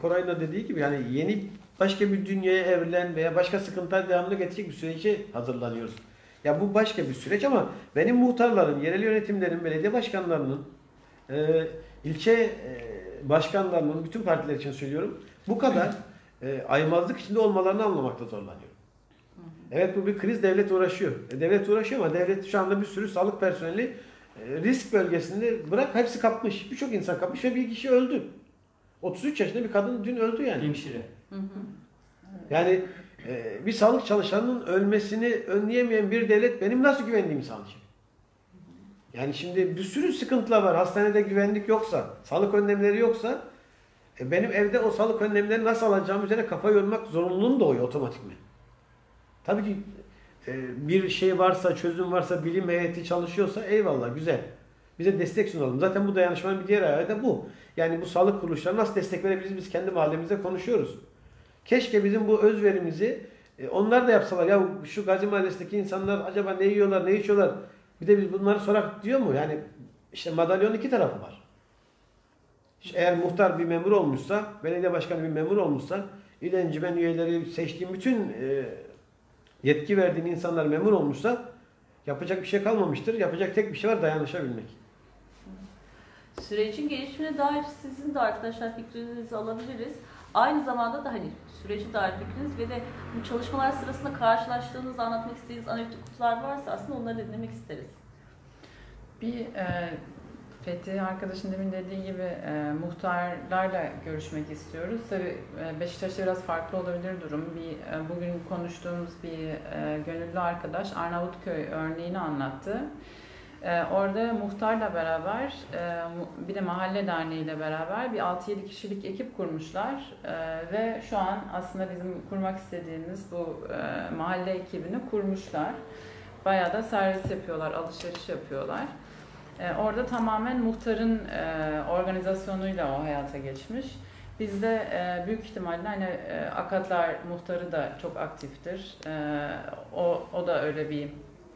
Koray'ın da dediği gibi yani yeni başka bir dünyaya evrilen veya başka sıkıntılar devamlı getirecek bir sürece hazırlanıyoruz. Ya bu başka bir süreç ama benim muhtarların, yerel yönetimlerin, belediye başkanlarının, ilçe başkanlarının, bütün partiler için söylüyorum, bu kadar aymazlık içinde olmalarını anlamakta zorlanıyorum. Evet, bu bir kriz, devlet uğraşıyor. Devlet uğraşıyor ama devlet şu anda bir sürü sağlık personeli risk bölgesinde, bırak hepsi kapmış. Birçok insan kapmış ve bir kişi öldü. 33 yaşında bir kadın dün öldü yani. Hemşire. Yani bir sağlık çalışanının ölmesini önleyemeyen bir devlet benim nasıl güvenliğimi sağlayacak? Yani şimdi bir sürü sıkıntılar var. Hastanede güvenlik yoksa, sağlık önlemleri yoksa benim evde o sağlık önlemleri nasıl alacağım üzerine kafa yormak zorunluluğum doğuyor otomatikman. Tabii ki bir şey varsa, çözüm varsa, bilim heyeti çalışıyorsa eyvallah, güzel. Bize destek sunalım. Zaten bu dayanışmanın bir diğer ayağı da bu. Yani bu sağlık kuruluşlarına nasıl destek verebiliriz, biz kendi mahallemizde konuşuyoruz. Keşke bizim bu özverimizi onlar da yapsalar. Ya şu Gazi Mahallesi'ndeki insanlar acaba ne yiyorlar, ne içiyorlar? Bir de biz bunları sorak diyor mu? Yani işte madalyonun iki tarafı var. İşte eğer muhtar bir memur olmuşsa, belediye başkanı bir memur olmuşsa, il encümen üyeleri, seçtiğim bütün yetki verdiğin insanlar memur olmuşsa yapacak bir şey kalmamıştır. Yapacak tek bir şey var, dayanışabilmek. Sürecin gelişimine dair sizin de arkadaşlar fikrinizi alabiliriz. Aynı zamanda da hani süreci dair fikriniz ve de bu çalışmalar sırasında karşılaştığınız, anlatmak istediğiniz anekdotlar varsa aslında onları dinlemek isteriz. Bir Fethi arkadaşın demin dediği gibi muhtarlarla görüşmek istiyoruz. Tabii Beşiktaş'ta biraz farklı olabilir durum. Bugün konuştuğumuz bir gönüllü arkadaş Arnavutköy örneğini anlattı. Orada muhtarla beraber, bir de mahalle derneğiyle beraber bir 6-7 kişilik ekip kurmuşlar ve şu an aslında bizim kurmak istediğimiz bu mahalle ekibini kurmuşlar. Bayağı da servis yapıyorlar, alışveriş yapıyorlar. Orada tamamen muhtarın organizasyonuyla o hayata geçmiş. Bizde büyük ihtimalle hani Akatlar muhtarı da çok aktiftir. O da öyle bir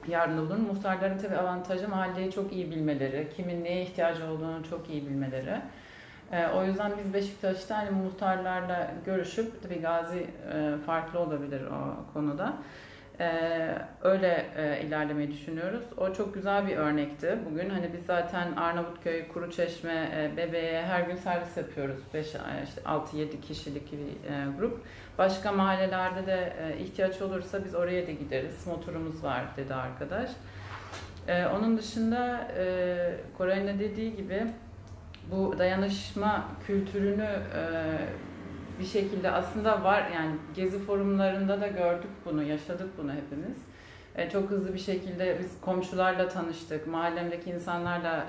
yardım olur. Muhtarların tabii avantajı mahalleyi çok iyi bilmeleri, kimin neye ihtiyacı olduğunu çok iyi bilmeleri. O yüzden biz Beşiktaş'ta hani muhtarlarla görüşüp, tabii Gazi farklı olabilir o konuda. Öyle ilerlemeyi düşünüyoruz. O çok güzel bir örnekti. Bugün hani biz zaten Arnavutköy, Kuruçeşme, Bebek'e her gün servis yapıyoruz. 6-7 kişilik bir grup. Başka mahallelerde de ihtiyaç olursa biz oraya da gideriz. Motorumuz var dedi arkadaş. Onun dışında Koray'ın da dediği gibi bu dayanışma kültürünü bir şekilde aslında var, yani gezi forumlarında da gördük bunu, yaşadık bunu hepimiz. Çok hızlı bir şekilde biz komşularla tanıştık, mahallemdeki insanlarla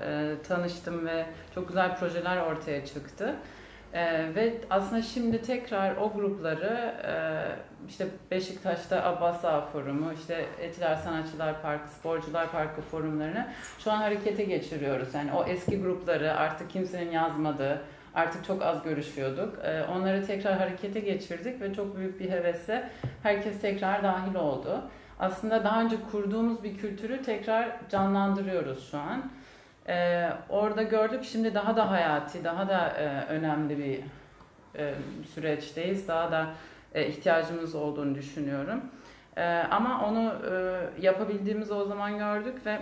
tanıştım ve çok güzel projeler ortaya çıktı. Ve aslında şimdi tekrar o grupları işte Beşiktaş'ta Abbas Ağa forumu, işte Etiler Sanatçılar Parkı, Sporcular Parkı forumlarını şu an harekete geçiriyoruz. Yani o eski grupları artık kimsenin yazmadığı, artık çok az görüşüyorduk. Onları tekrar harekete geçirdik ve çok büyük bir hevesle herkes tekrar dahil oldu. Aslında daha önce kurduğumuz bir kültürü tekrar canlandırıyoruz şu an. Orada gördük, şimdi daha da hayati, daha da önemli bir süreçteyiz. Daha da ihtiyacımız olduğunu düşünüyorum. Ama onu yapabildiğimizi o zaman gördük ve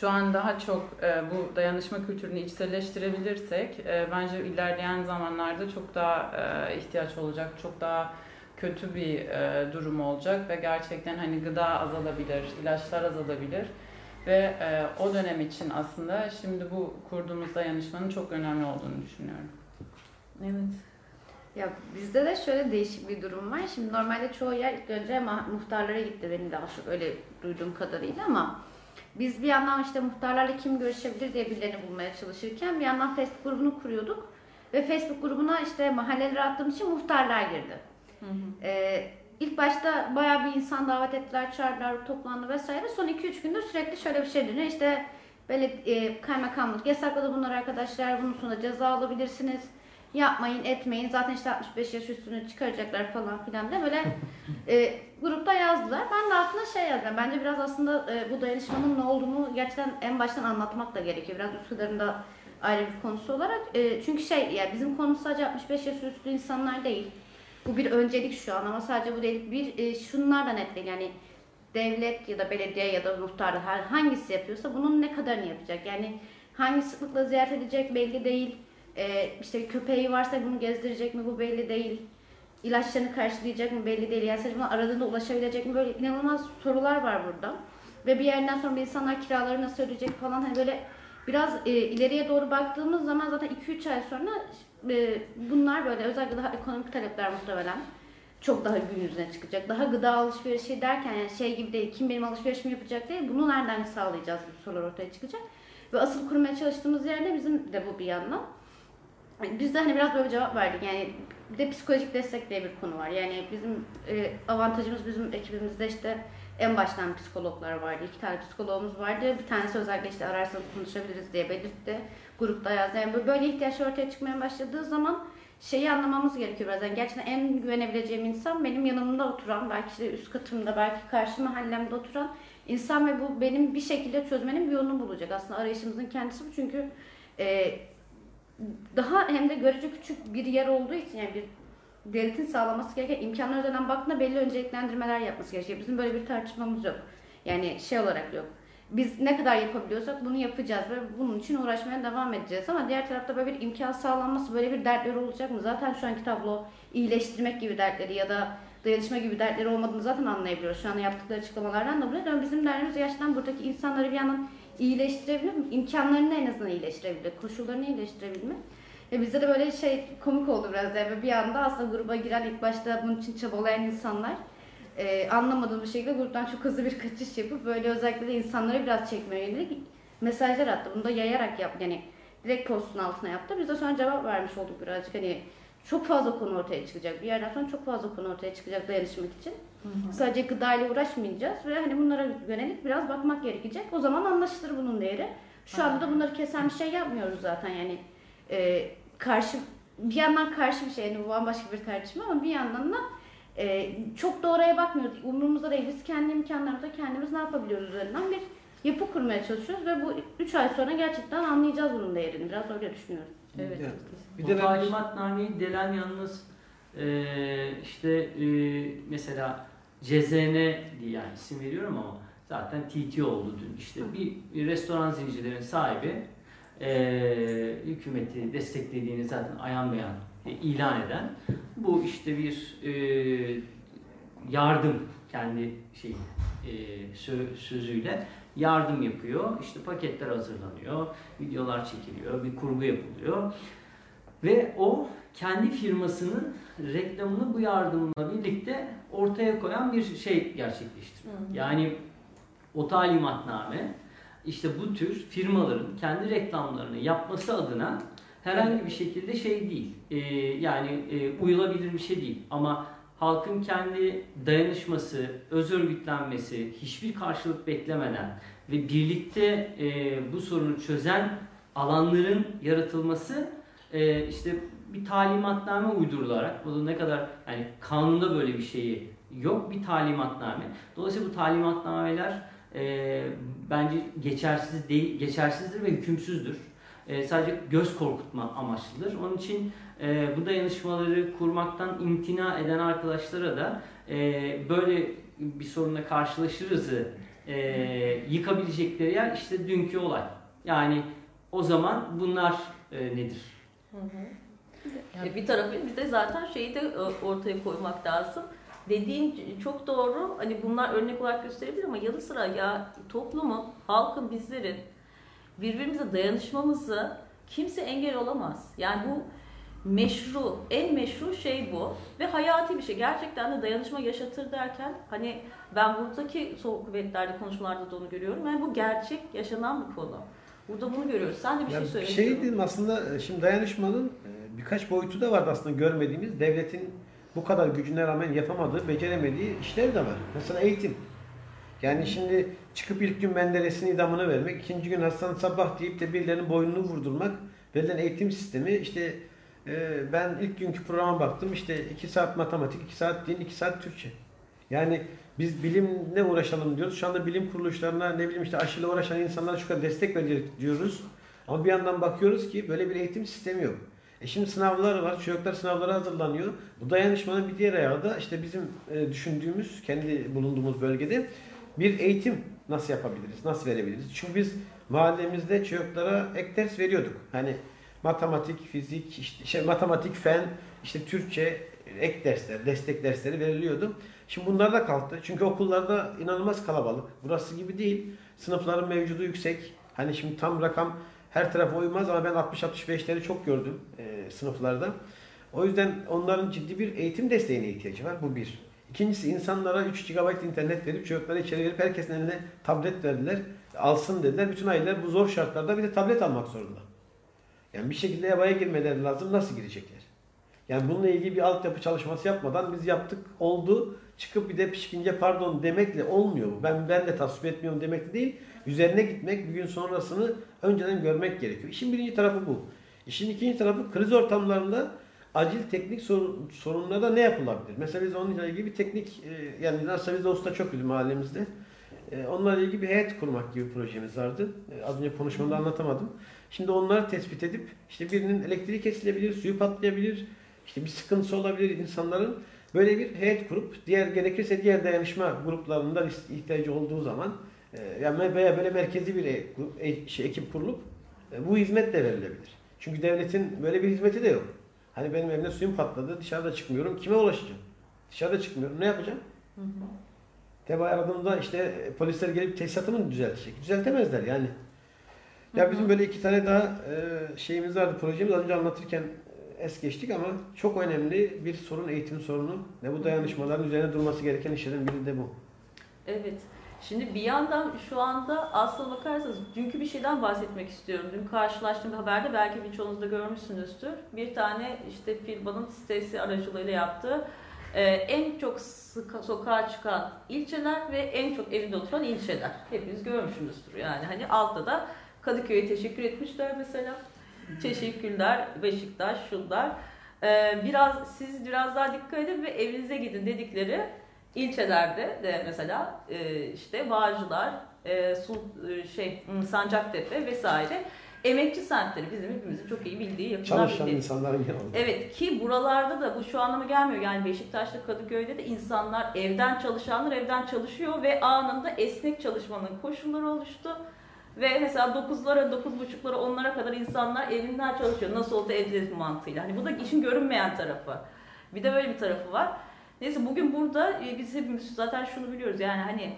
şu an daha çok bu dayanışma kültürünü içselleştirebilirsek bence ilerleyen zamanlarda çok daha ihtiyaç olacak, çok daha kötü bir durum olacak ve gerçekten hani gıda azalabilir, ilaçlar azalabilir ve o dönem için aslında şimdi bu kurduğumuz dayanışmanın çok önemli olduğunu düşünüyorum. Evet. Ya bizde de şöyle değişik bir durum var. Şimdi normalde çoğu yer ilk önce muhtarlara gitti benim daha çok öyle duyduğum kadarıyla ama biz bir yandan işte muhtarlarla kim görüşebilir diye birilerini bulmaya çalışırken bir yandan Facebook grubunu kuruyorduk ve Facebook grubuna işte mahalleleri attığım için muhtarlar girdi. Hı hı. İlk başta bayağı bir insan davet ettiler, çağırdılar, toplandı vesaire. Son 2-3 gündür sürekli şöyle bir şey dönüyor. İşte böyle kaymakamlık yasakladı bunlar arkadaşlar, bunun sonunda ceza alabilirsiniz. Yapmayın, etmeyin. Zaten işte 65 yaş üstünü çıkaracaklar falan filan de böyle grupta yazdılar. Ben de aslında şey yazdım. Bence biraz aslında bu dayanışmanın ne olduğunu gerçekten en baştan anlatmak da gerekiyor. Biraz Üsküdar'ın da ayrı bir konusu olarak. Çünkü şey yani bizim konumuz sadece 65 yaş üstü insanlar değil. Bu bir öncelik şu an ama sadece bu değil. Şunlardan etmeyin yani devlet ya da belediye ya da muhtarlık hangisi yapıyorsa bunun ne kadarını yapacak? Yani hangi sıklıkla ziyaret edecek belli değil. İşte köpeği varsa bunu gezdirecek mi bu belli değil, ilaçlarını karşılayacak mı belli değil, yani sadece bunu aradığında ulaşabilecek mi, böyle inanılmaz sorular var burada ve bir yerden sonra insanlar kiraları nasıl ödeyecek falan, hani böyle biraz ileriye doğru baktığımız zaman zaten 2-3 ay sonra bunlar böyle özellikle daha ekonomik talepler muhtemelen çok daha gün yüzüne çıkacak, daha gıda alışverişi derken yani şey gibi değil, kim benim alışverişimi yapacak değil, bunu nereden sağlayacağız bu sorular ortaya çıkacak ve asıl kurmaya çalıştığımız yerde bizim de bu bir yandan. Biz de hani biraz böyle cevap verdik yani bir de psikolojik destek diye bir konu var yani bizim avantajımız bizim ekibimizde işte en baştan psikologlar vardı, 2 tane psikologumuz vardı, bir tanesi özellikle işte ararsanız konuşabiliriz diye belirtti, grupta yazdı yani böyle ihtiyaç ortaya çıkmaya başladığı zaman şeyi anlamamız gerekiyor biraz yani gerçekten en güvenebileceğim insan benim yanımda oturan belki işte üst katımda belki karşı mahallemde oturan insan ve bu benim bir şekilde çözmenin bir yolunu bulacak aslında arayışımızın kendisi bu çünkü daha hem de görece küçük bir yer olduğu için yani bir devletin sağlaması gereken imkanlar üzerinden baktığında belli önceliklendirmeler yapması gerekiyor. Bizim böyle bir tartışmamız yok. Yani şey olarak yok. Biz ne kadar yapabiliyorsak bunu yapacağız ve bunun için uğraşmaya devam edeceğiz ama diğer tarafta böyle bir imkan sağlanması, böyle bir dertleri olacak mı? Zaten şu anki tablo iyileştirmek gibi dertleri ya da dayanışma gibi dertleri olmadığını zaten anlayabiliyoruz. Şu an yaptıkları açıklamalardan da buraya dönüyor. Bizim derdimiz gerçekten buradaki insanları bir yandan iyileştirebilir mi? İmkanlarını en azından iyileştirebilir, koşullarını iyileştirebilir mi? Bizde de böyle şey komik oldu biraz yani bir anda aslında gruba giren ilk başta bunun için çabalayan insanlar anlamadığım bir şekilde gruptan çok hızlı bir kaçış yapıp böyle özellikle de insanları biraz çekmeye yönelik mesajlar attı. Bunu da yayarak yaptı yani direkt postun altına yaptı. Biz de sonra cevap vermiş olduk birazcık hani çok fazla konu ortaya çıkacak bir yerden sonra çok fazla konu ortaya çıkacak dayanışmak için. Hı-hı. Sadece gıdayla uğraşmayacağız ve hani bunlara yönelik biraz bakmak gerekecek. O zaman anlaşılır bunun değeri. Şu anda da bunları kesen bir şey yapmıyoruz zaten yani karşı bir yandan karşı bir şey yani bu bambaşka bir tartışma ama bir yandan da çok da oraya bakmıyoruz. Umurumuzda değil biz kendi imkanlarımızda kendimiz ne yapabiliyoruz üzerinden bir yapı kurmaya çalışıyoruz ve bu 3 ay sonra gerçekten anlayacağız bunun değerini. Biraz öyle düşünüyorum. Evet. Evet. Bir de talimatnameyi delen yalnız mesela CZN diye yani isim veriyorum ama zaten TT oldu dün. İşte bir restoran zincirlerinin sahibi hükümeti desteklediğini zaten ayan beyan ilan eden bu işte bir yardım kendi sözüyle yardım yapıyor. İşte paketler hazırlanıyor, videolar çekiliyor, bir kurgu yapılıyor. Ve o kendi firmasının reklamını bu yardımla birlikte ortaya koyan bir şey gerçekleştiriyor. Hı hı. Yani o talimatname işte bu tür firmaların kendi reklamlarını yapması adına herhangi bir şekilde şey değil. Uyulabilir bir şey değil. Ama halkın kendi dayanışması, öz örgütlenmesi, hiçbir karşılık beklemeden ve birlikte bu sorunu çözen alanların yaratılması işte bir talimatname uydurularak, bu da ne kadar yani kanunda böyle bir şeyi yok bir talimatname. Dolayısıyla bu talimatnameler bence geçersiz değil, geçersizdir ve hükümsüzdür. Sadece göz korkutma amaçlıdır. Onun için bu dayanışmaları kurmaktan imtina eden arkadaşlara da böyle bir sorunla karşılaşırızı yıkabilecekleri yer işte dünkü olay. Yani o zaman bunlar nedir? Hı hı. Bir tarafı bir de zaten şeyi de ortaya koymak lazım. Dediğin çok doğru. Hani bunlar örnek olarak gösterebilir ama yanı sıra ya toplumun, halkın, bizlerin birbirimize dayanışmamızı kimse engel olamaz. Yani bu meşru, en meşru şey bu ve hayati bir şey. Gerçekten de dayanışma yaşatır derken hani ben buradaki sohbetlerde, konuşmalarda da onu görüyorum. Yani bu gerçek, yaşanan bir konu. Burada bunu görüyoruz. Sen de bir şey söyle. Dedim aslında şimdi dayanışmanın birkaç boyutu da vardı aslında görmediğimiz. Devletin bu kadar gücüne rağmen yapamadığı, beceremediği işler de var. Mesela eğitim. Yani şimdi çıkıp ilk gün Menderes'in idamını vermek, ikinci gün Hasan Sabbah deyip de birilerinin boynunu vurdurmak, verilen eğitim sistemi işte ben ilk günkü programa baktım işte 2 saat matematik, 2 saat din, 2 saat Türkçe. Yani biz bilimle uğraşalım diyoruz. Şu anda bilim kuruluşlarına ne bileyim işte aşıyla uğraşan insanlara şu kadar destek verecek diyoruz. Ama bir yandan bakıyoruz ki böyle bir eğitim sistemi yok. Şimdi sınavlar var, çocuklar sınavlara hazırlanıyor. Bu dayanışmanın bir diğer ayağı da işte bizim düşündüğümüz, kendi bulunduğumuz bölgede bir eğitim nasıl yapabiliriz, nasıl verebiliriz? Çünkü biz mahallemizde çocuklara ek ders veriyorduk. Hani matematik, fizik, işte matematik, fen, işte Türkçe ek dersler, destek dersleri veriliyordu. Şimdi bunlar da kalktı. Çünkü okullarda inanılmaz kalabalık. Burası gibi değil. Sınıfların mevcudu yüksek. Hani şimdi tam rakam her tarafa uymaz ama ben 60-65'leri çok gördüm sınıflarda. O yüzden onların ciddi bir eğitim desteğine ihtiyacı var. Bu bir. İkincisi insanlara 3 GB internet verip çocuklara içeri verip herkesin eline tablet verdiler. Alsın dediler. Bütün aileler bu zor şartlarda bir de tablet almak zorunda. Yani bir şekilde EBA'ya girmeleri lazım. Nasıl girecekler? Yani bununla ilgili bir altyapı çalışması yapmadan biz yaptık, oldu. Çıkıp bir de pişkince pardon demekle olmuyor bu. Ben de tasvip etmiyorum demekle değil. Üzerine gitmek, bir gün sonrasını önceden görmek gerekiyor. İşin birinci tarafı bu. İşin ikinci tarafı kriz ortamlarında acil teknik sorunlarda ne yapılabilir? Mesela biz onunla ilgili bir teknik, yani nasılsa biz de usta çok bizim mahallemizde. Onlarla ilgili bir heyet kurmak gibi projemiz vardı. Az önce konuşmamda anlatamadım. Şimdi onları tespit edip, işte birinin elektriği kesilebilir, suyu patlayabilir, işte bir sıkıntısı olabilir insanların. Böyle bir heyet kurup, diğer gerekirse diğer dayanışma gruplarında ihtiyacı olduğu zaman yani böyle merkezi bir ekip kurulup bu hizmet de verilebilir. Çünkü devletin böyle bir hizmeti de yok. Hani benim evimde suyum patladı, dışarıda çıkmıyorum, kime ulaşacağım? Dışarıda çıkmıyorum, ne yapacağım? Teba aradığımda işte polisler gelip tesisatımı düzeltecek. Düzeltemezler yani. Ya bizim böyle 2 tane daha şeyimiz vardı, projemiz. Az önce anlatırken es geçtik ama çok önemli bir sorun, eğitim sorunu ve bu dayanışmaların üzerine durması gereken işlerin biri de bu. Evet. Şimdi bir yandan şu anda aslına bakarsanız dünkü bir şeyden bahsetmek istiyorum. Dün karşılaştığım bir haberde belki birçoğunuz da görmüşsünüzdür. Bir tane işte Filba'nın sitesi aracılığıyla yaptığı en çok sokağa çıkan ilçeler ve en çok evinde oturan ilçeler. Hepiniz görmüşsünüzdür yani. Hani altta da Kadıköy'e teşekkür etmişler mesela. Teşekkürler Beşiktaş, şunlar. Biraz siz biraz daha dikkat edin ve evinize gidin dedikleri ilçelerde de mesela işte Bağcılar, Sancaktepe vesaire emekçi semtleri bizim hepimizin çok iyi bildiği yapılar. Çalışan insanların genelde. Evet ki buralarda da bu şu anlama gelmiyor yani Beşiktaş'ta Kadıköy'de de insanlar evden çalışanlar evden çalışıyor ve anında esnek çalışmanın koşulları oluştu. Ve mesela 9'lara, 9.30'lara, 10'lara kadar insanlar evinden çalışıyor. Nasıl oldu evde mantığıyla. Hani bu da işin görünmeyen tarafı. Bir de böyle bir tarafı var. Neyse bugün burada biz hepimiz zaten şunu biliyoruz yani hani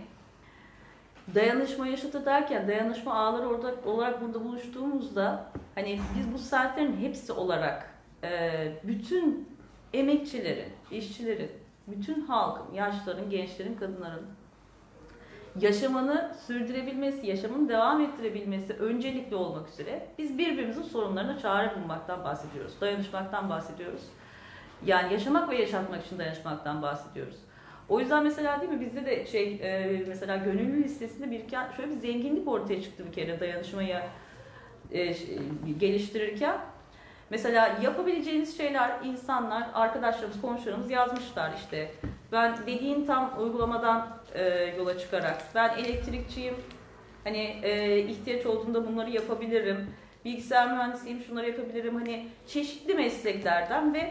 dayanışma yaşatı derken dayanışma ağları olarak burada buluştuğumuzda hani biz bu saatlerin hepsi olarak bütün emekçilerin, işçilerin, bütün halkın, yaşlıların, gençlerin, kadınların yaşamını sürdürebilmesi, yaşamını devam ettirebilmesi öncelikli olmak üzere biz birbirimizin sorunlarına çare bulmaktan bahsediyoruz. Dayanışmaktan bahsediyoruz. Yani yaşamak ve yaşatmak için dayanışmaktan bahsediyoruz. O yüzden mesela değil mi bizde de mesela gönüllü listesinde birken şöyle bir zenginlik ortaya çıktı bir kere dayanışmayı geliştirirken. Mesela yapabileceğiniz şeyler insanlar, arkadaşlarımız, komşularımız yazmışlar işte. Ben dediğin tam uygulamadan yola çıkarak, ben elektrikçiyim, hani ihtiyaç olduğunda bunları yapabilirim, bilgisayar mühendisiyim, şunları yapabilirim, hani çeşitli mesleklerden ve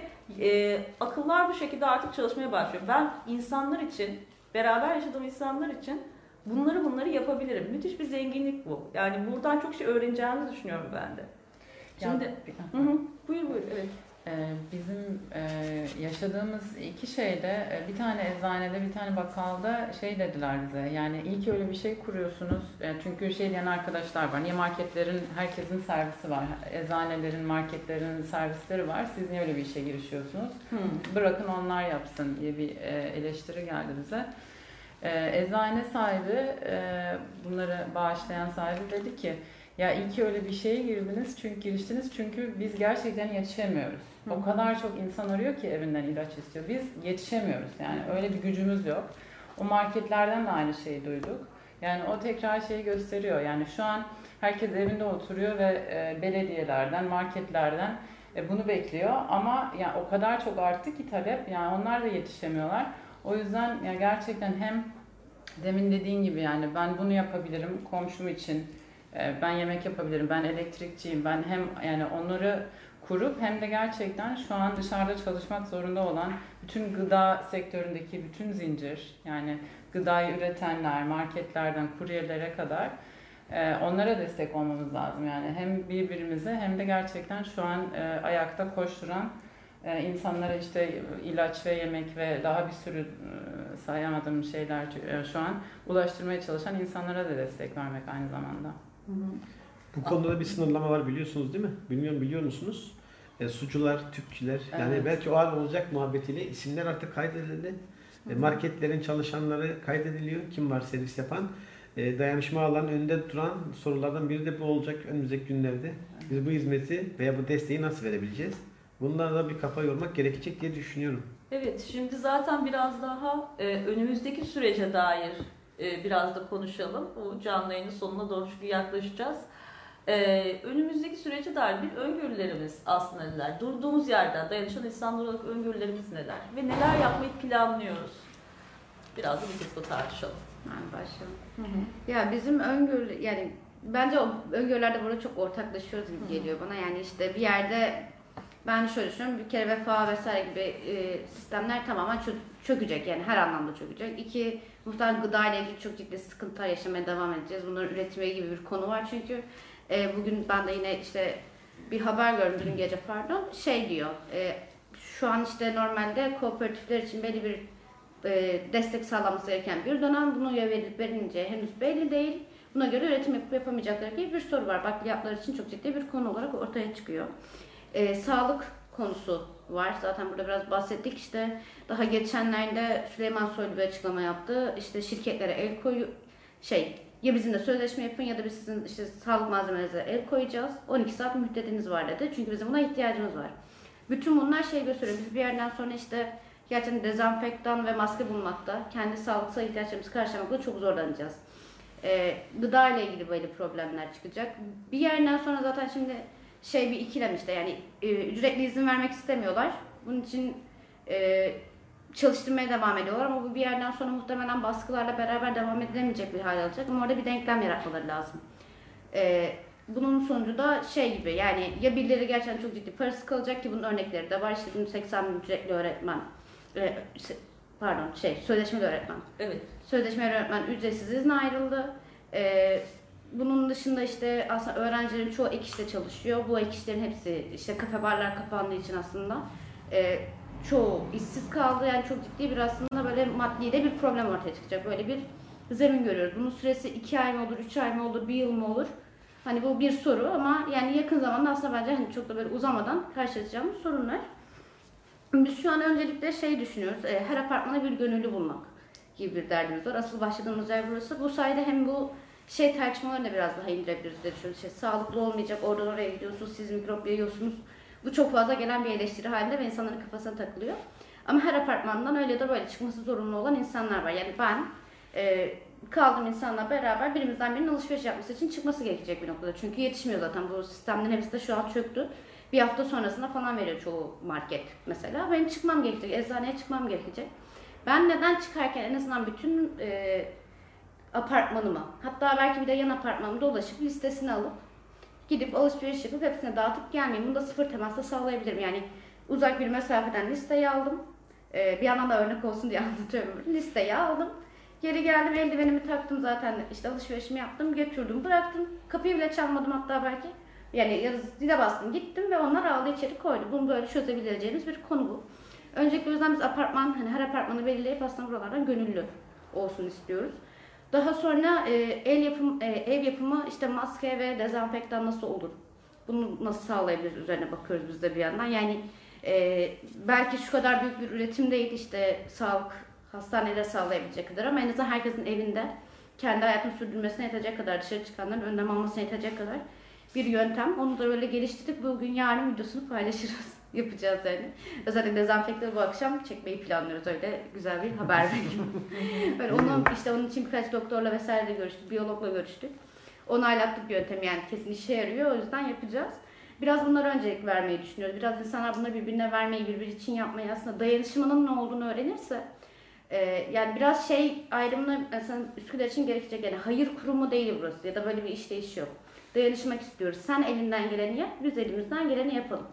akıllar bu şekilde artık çalışmaya başlıyor. Ben insanlar için, beraber yaşadığım insanlar için bunları yapabilirim. Müthiş bir zenginlik bu. Yani buradan çok şey öğreneceğimizi düşünüyorum ben de. Şimdi buyur evet. Bizim yaşadığımız iki şeyde, bir tane eczanede, bir tane bakkalda şey dediler bize, yani iyi ki öyle bir şey kuruyorsunuz, çünkü şey diyen arkadaşlar var, niye marketlerin, herkesin servisi var, eczanelerin, marketlerin servisleri var, siz niye öyle bir işe girişiyorsunuz, bırakın onlar yapsın diye bir eleştiri geldi bize. Eczane sahibi, bunları bağışlayan sahibi dedi ki, ya iyi ki öyle bir şeye giriştiniz çünkü biz gerçekten yetişemiyoruz. O kadar çok insan arıyor ki evinden ilaç istiyor. Biz yetişemiyoruz, yani öyle bir gücümüz yok. O marketlerden de aynı şeyi duyduk. Yani o tekrar şeyi gösteriyor. Yani şu an herkes evinde oturuyor ve belediyelerden, marketlerden bunu bekliyor. Ama yani o kadar çok arttı ki talep, yani onlar da yetişemiyorlar. O yüzden ya gerçekten hem demin dediğin gibi, yani ben bunu yapabilirim komşum için. Ben yemek yapabilirim, ben elektrikçiyim, ben hem yani onları kurup hem de gerçekten şu an dışarıda çalışmak zorunda olan bütün gıda sektöründeki bütün zincir, yani gıdayı üretenler, marketlerden kuryelere kadar onlara destek olmamız lazım. Yani hem birbirimize hem de gerçekten şu an ayakta koşturan insanlara işte ilaç ve yemek ve daha bir sürü sayamadığım şeyler şu an ulaştırmaya çalışan insanlara da destek vermek aynı zamanda. Bu konuda da bir sınırlama var, biliyorsunuz değil mi? Bilmiyorum, biliyor musunuz? Sucular, tüpçüler, evet. Yani belki o hal olacak muhabbetiyle isimler artık kaydedildi. Marketlerin çalışanları kaydediliyor. Kim var servis yapan? Dayanışma ağlarının önünde duran sorulardan biri de bu olacak önümüzdeki günlerde. Biz bu hizmeti veya bu desteği nasıl verebileceğiz? Bunlarla bir kafa yormak gerekecek diye düşünüyorum. Evet, şimdi zaten biraz daha önümüzdeki sürece dair biraz da konuşalım. Bu canlı yayının sonuna doğru çünkü yaklaşacağız. Önümüzdeki sürece dair bir öngörülerimiz aslında neler? Durduğumuz yerden dayanışan insanlar olarak öngörülerimiz neler? Ve neler yapmayı planlıyoruz? Biraz da bu kısmı tartışalım. Yani başlayalım. Ya bizim öngörü, yani bence o öngörülerde burada çok ortaklaşıyoruz gibi geliyor bana. Yani işte bir yerde ben şöyle düşünüyorum, bir kere vefa vesaire gibi sistemler tamamen çökecek, yani her anlamda çökecek. İki, muhtemelen gıda ile ilgili çok ciddi sıkıntılar yaşamaya devam edeceğiz. Bunların üretimi gibi bir konu var çünkü bugün ben de yine işte bir haber gördüm dün gece, pardon, şey diyor, şu an işte normalde kooperatifler için belli bir destek sağlanması gereken bir dönem, bunu verilip verilince henüz belli değil. Buna göre üretim yapamayacakları gibi bir soru var. Bakliyatlar için çok ciddi bir konu olarak ortaya çıkıyor. Sağlık konusu var. Zaten burada biraz bahsettik. İşte daha geçenlerde Süleyman Soylu bir açıklama yaptı. İşte şirketlere el koyu, ya bizimle sözleşme yapın ya da biz sizin işte sağlık malzemelerinize el koyacağız. 12 saat müddetiniz var dedi. Çünkü bizim buna ihtiyacımız var. Bütün bunlar şey gösteriyor. Biz bir yerden sonra işte gerçekten dezenfektan ve maske bulmakta, kendi sağlıksal ihtiyaçlarımızı karşılamakta çok zorlanacağız. Gıda ile ilgili böyle problemler çıkacak. Bir yerden sonra zaten şimdi bir ikilem işte, yani ücretli izin vermek istemiyorlar. Bunun için çalıştırmaya devam ediyorlar ama bu bir yerden sonra muhtemelen baskılarla beraber devam edilemeyecek bir hal alacak. Ama orada bir denklem yaratmaları lazım. Bunun sonucu da gibi, yani ya birileri gerçekten çok ciddi parası kalacak ki bunun örnekleri de var. İşte bizim 80 ücretli öğretmen, sözleşmeli öğretmen. Evet. Sözleşmeli öğretmen ücretsiz izne ayrıldı. Bunun dışında işte aslında öğrencilerin çoğu ek işte çalışıyor. Bu ek işlerin hepsi işte kafe barlar kapandığı için aslında çoğu işsiz kaldı. Yani çok ciddi bir aslında böyle maddi de bir problem ortaya çıkacak. Böyle bir zemin görüyoruz. Bunun süresi 2 ay mı olur, 3 ay mı olur, 1 yıl mı olur? Hani bu bir soru ama yani yakın zamanda aslında bence hani çok da böyle uzamadan karşılaşacağımız sorunlar. Biz şu an öncelikle düşünüyoruz. Her apartmana bir gönüllü bulmak gibi bir derdimiz var. Asıl başladığımız yer burası. Bu sayede hem bu tartışmalarını da biraz daha indirebiliriz diye düşünüyorum. Sağlıklı olmayacak, oradan oraya gidiyorsunuz, siz mikrop yiyorsunuz. Bu çok fazla gelen bir eleştiri halinde ve insanların kafasına takılıyor. Ama her apartmandan öyle de böyle çıkması zorunlu olan insanlar var. Yani ben kaldığım insanla beraber birimizden birinin alışveriş yapması için çıkması gerekecek bir noktada. Çünkü yetişmiyor zaten, bu sistemlerin hepsi de şu an çöktü. Bir hafta sonrasında falan veriyor çoğu market mesela. Benim çıkmam gerekecek, eczaneye çıkmam gerekecek. Ben neden çıkarken en azından bütün apartmanıma, hatta belki bir de yan apartmanımda dolaşıp listesini alıp gidip alışveriş yapıp hepsine dağıtıp gelmeyeyim. Bunu da sıfır temasla sağlayabilirim. Yani uzak bir mesafeden listeyi aldım. Bir yandan da örnek olsun diye anlatıyorum. Listeyi aldım. Geri geldim, eldivenimi taktım zaten, işte alışverişimi yaptım, götürdüm, bıraktım. Kapıyı bile çalmadım hatta belki. Yani zile bastım, gittim ve onlar aldı, içeri koydu. Bunu böyle çözebileceğimiz bir konu bu. Öncelikle o yüzden biz apartman, hani her apartmanı belirleyip aslında buralardan gönüllü olsun istiyoruz. Daha sonra ev yapımı işte maske ve dezenfektan nasıl olur? Bunu nasıl sağlayabiliriz üzerine bakıyoruz biz de bir yandan. Yani belki şu kadar büyük bir üretim değil işte sağlık, hastanede sağlayabilecek kadar ama en azından herkesin evinde kendi hayatını sürdürmesine yetecek kadar, dışarı çıkanların önlem almasına yetecek kadar bir yöntem. Onu da böyle geliştirdik. Bugün yarın videosunu paylaşırız. Yapacağız yani. Özellikle dezenfektörü bu akşam çekmeyi planlıyoruz. Öyle güzel bir haber böyle onun için birkaç doktorla vesaire de görüştük. Biyologla görüştük. Onaylattık bir yöntem yani kesin işe yarıyor. O yüzden yapacağız. Biraz bunlara öncelik vermeyi düşünüyoruz. Biraz insanlar bunları birbirine vermeyi, birbiri için yapmayı aslında dayanışmanın ne olduğunu öğrenirse yani biraz şey ayrımını mesela Üsküdar için gerekecek yani hayır kurumu değil burası ya da böyle bir işleyiş yok. Dayanışmak istiyoruz. Sen elinden geleni yap, biz elimizden geleni yapalım.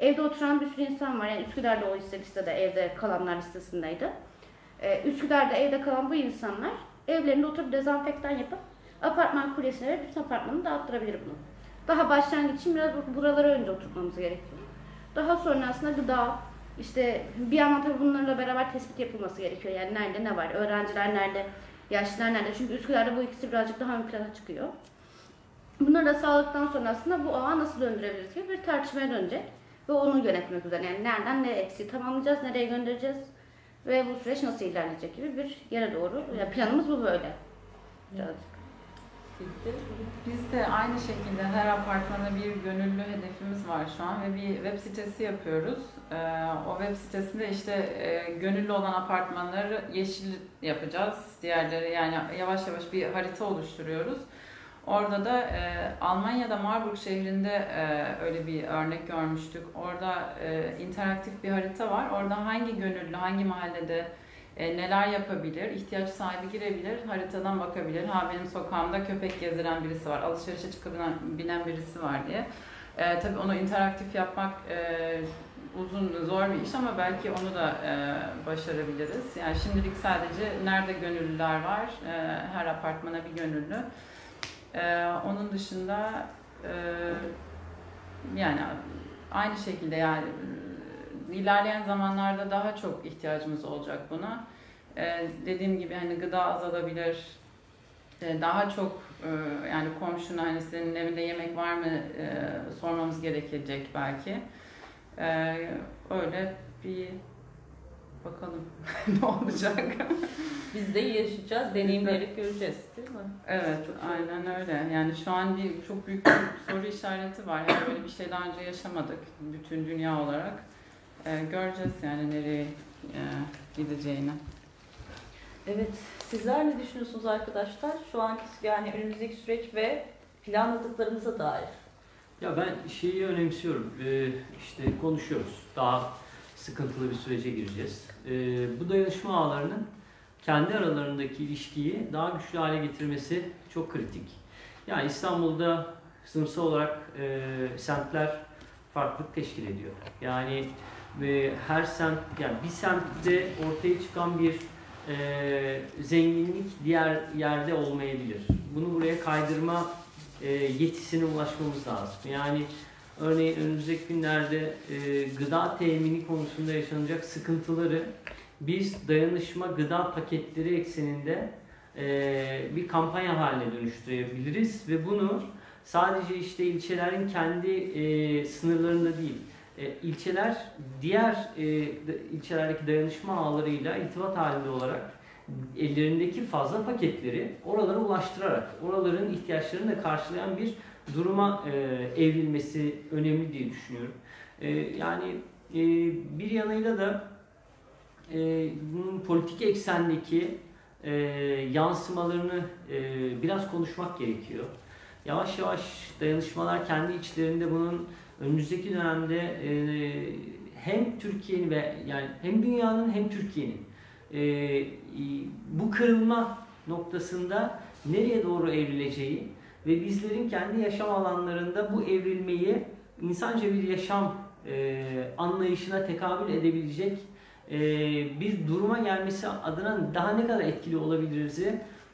Evde oturan bir sürü insan var. Yani Üsküdar'da o listede evde kalanlar listesindeydi. Üsküdar'da evde kalan bu insanlar evlerinde oturup dezenfektan yapıp apartman kulesine ve bütün apartmanı dağıttırabilir bunu. Daha başlangıç için biraz buralara önce oturtmamız gerekiyor. Daha sonra aslında gıda, işte bir yandan tabii bunlarla beraber tespit yapılması gerekiyor. Yani nerede ne var, öğrenciler nerede, yaşlılar nerede. Çünkü Üsküdar'da bu ikisi birazcık daha ön plana çıkıyor. Bunları da sağladıktan sonra aslında bu ağa nasıl döndürebiliriz gibi bir tartışmaya dönecek. Ve onu yönetmek üzere yani nereden ne eksiği tamamlayacağız, nereye göndereceğiz ve bu süreç nasıl ilerleyecek gibi bir yere doğru. Yani planımız bu böyle. Birazcık. Biz de aynı şekilde her apartmana bir gönüllü hedefimiz var şu an ve bir web sitesi yapıyoruz. O web sitesinde işte gönüllü olan apartmanları yeşil yapacağız. Diğerleri yani yavaş yavaş bir harita oluşturuyoruz. Orada da Almanya'da Marburg şehrinde öyle bir örnek görmüştük. Orada interaktif bir harita var. Orada hangi gönüllü, hangi mahallede neler yapabilir, ihtiyaç sahibi girebilir, haritadan bakabilir. Ha benim sokağımda köpek gezdiren birisi var, alışverişe çıkabilen birisi var diye. Tabii onu interaktif yapmak uzun, zor bir iş ama belki onu da başarabiliriz. Yani şimdilik sadece nerede gönüllüler var, her apartmana bir gönüllü. Onun dışında yani aynı şekilde yani ilerleyen zamanlarda daha çok ihtiyacımız olacak buna. Dediğim gibi hani gıda azalabilir, daha çok yani komşuna hani senin evinde yemek var mı sormamız gerekecek belki. Öyle bir bakalım ne olacak. Biz de yaşayacağız, deneyimleri göreceğiz değil mi? Evet, aynen öyle. Yani şu an çok büyük bir soru işareti var. Yani böyle bir şey daha önce yaşamadık bütün dünya olarak. Göreceğiz yani nereye gideceğini. Evet, sizler ne düşünüyorsunuz arkadaşlar? Şu anki yani önümüzdeki süreç ve planladıklarımıza dair. Ya ben şeyi önemsiyorum. İşte konuşuyoruz. Daha sıkıntılı bir sürece gireceğiz. Bu dayanışma ağlarının kendi aralarındaki ilişkiyi daha güçlü hale getirmesi çok kritik. Yani İstanbul'da sınıfsal olarak semtler farklılık teşkil ediyor. Yani her semt, yani bir semtte ortaya çıkan bir zenginlik diğer yerde olmayabilir. Bunu buraya kaydırma yetisine ulaşmamız lazım. Yani örneğin önümüzdeki günlerde gıda temini konusunda yaşanacak sıkıntıları biz dayanışma gıda paketleri ekseninde bir kampanya haline dönüştürebiliriz ve bunu sadece işte ilçelerin kendi sınırlarında değil, ilçeler diğer ilçelerdeki dayanışma ağlarıyla irtibat halinde olarak ellerindeki fazla paketleri oralara ulaştırarak, oraların ihtiyaçlarını da karşılayan bir duruma evrilmesi önemli diye düşünüyorum. Yani bir yanıyla da bunun politik eksendeki yansımalarını biraz konuşmak gerekiyor. Yavaş yavaş dayanışmalar kendi içlerinde bunun önümüzdeki dönemde hem Türkiye'nin ve yani hem dünyanın hem Türkiye'nin bu kırılma noktasında nereye doğru evrileceği ve bizlerin kendi yaşam alanlarında bu evrilmeyi insanca bir yaşam anlayışına tekabül edebilecek bir duruma gelmesi adına daha ne kadar etkili olabiliriz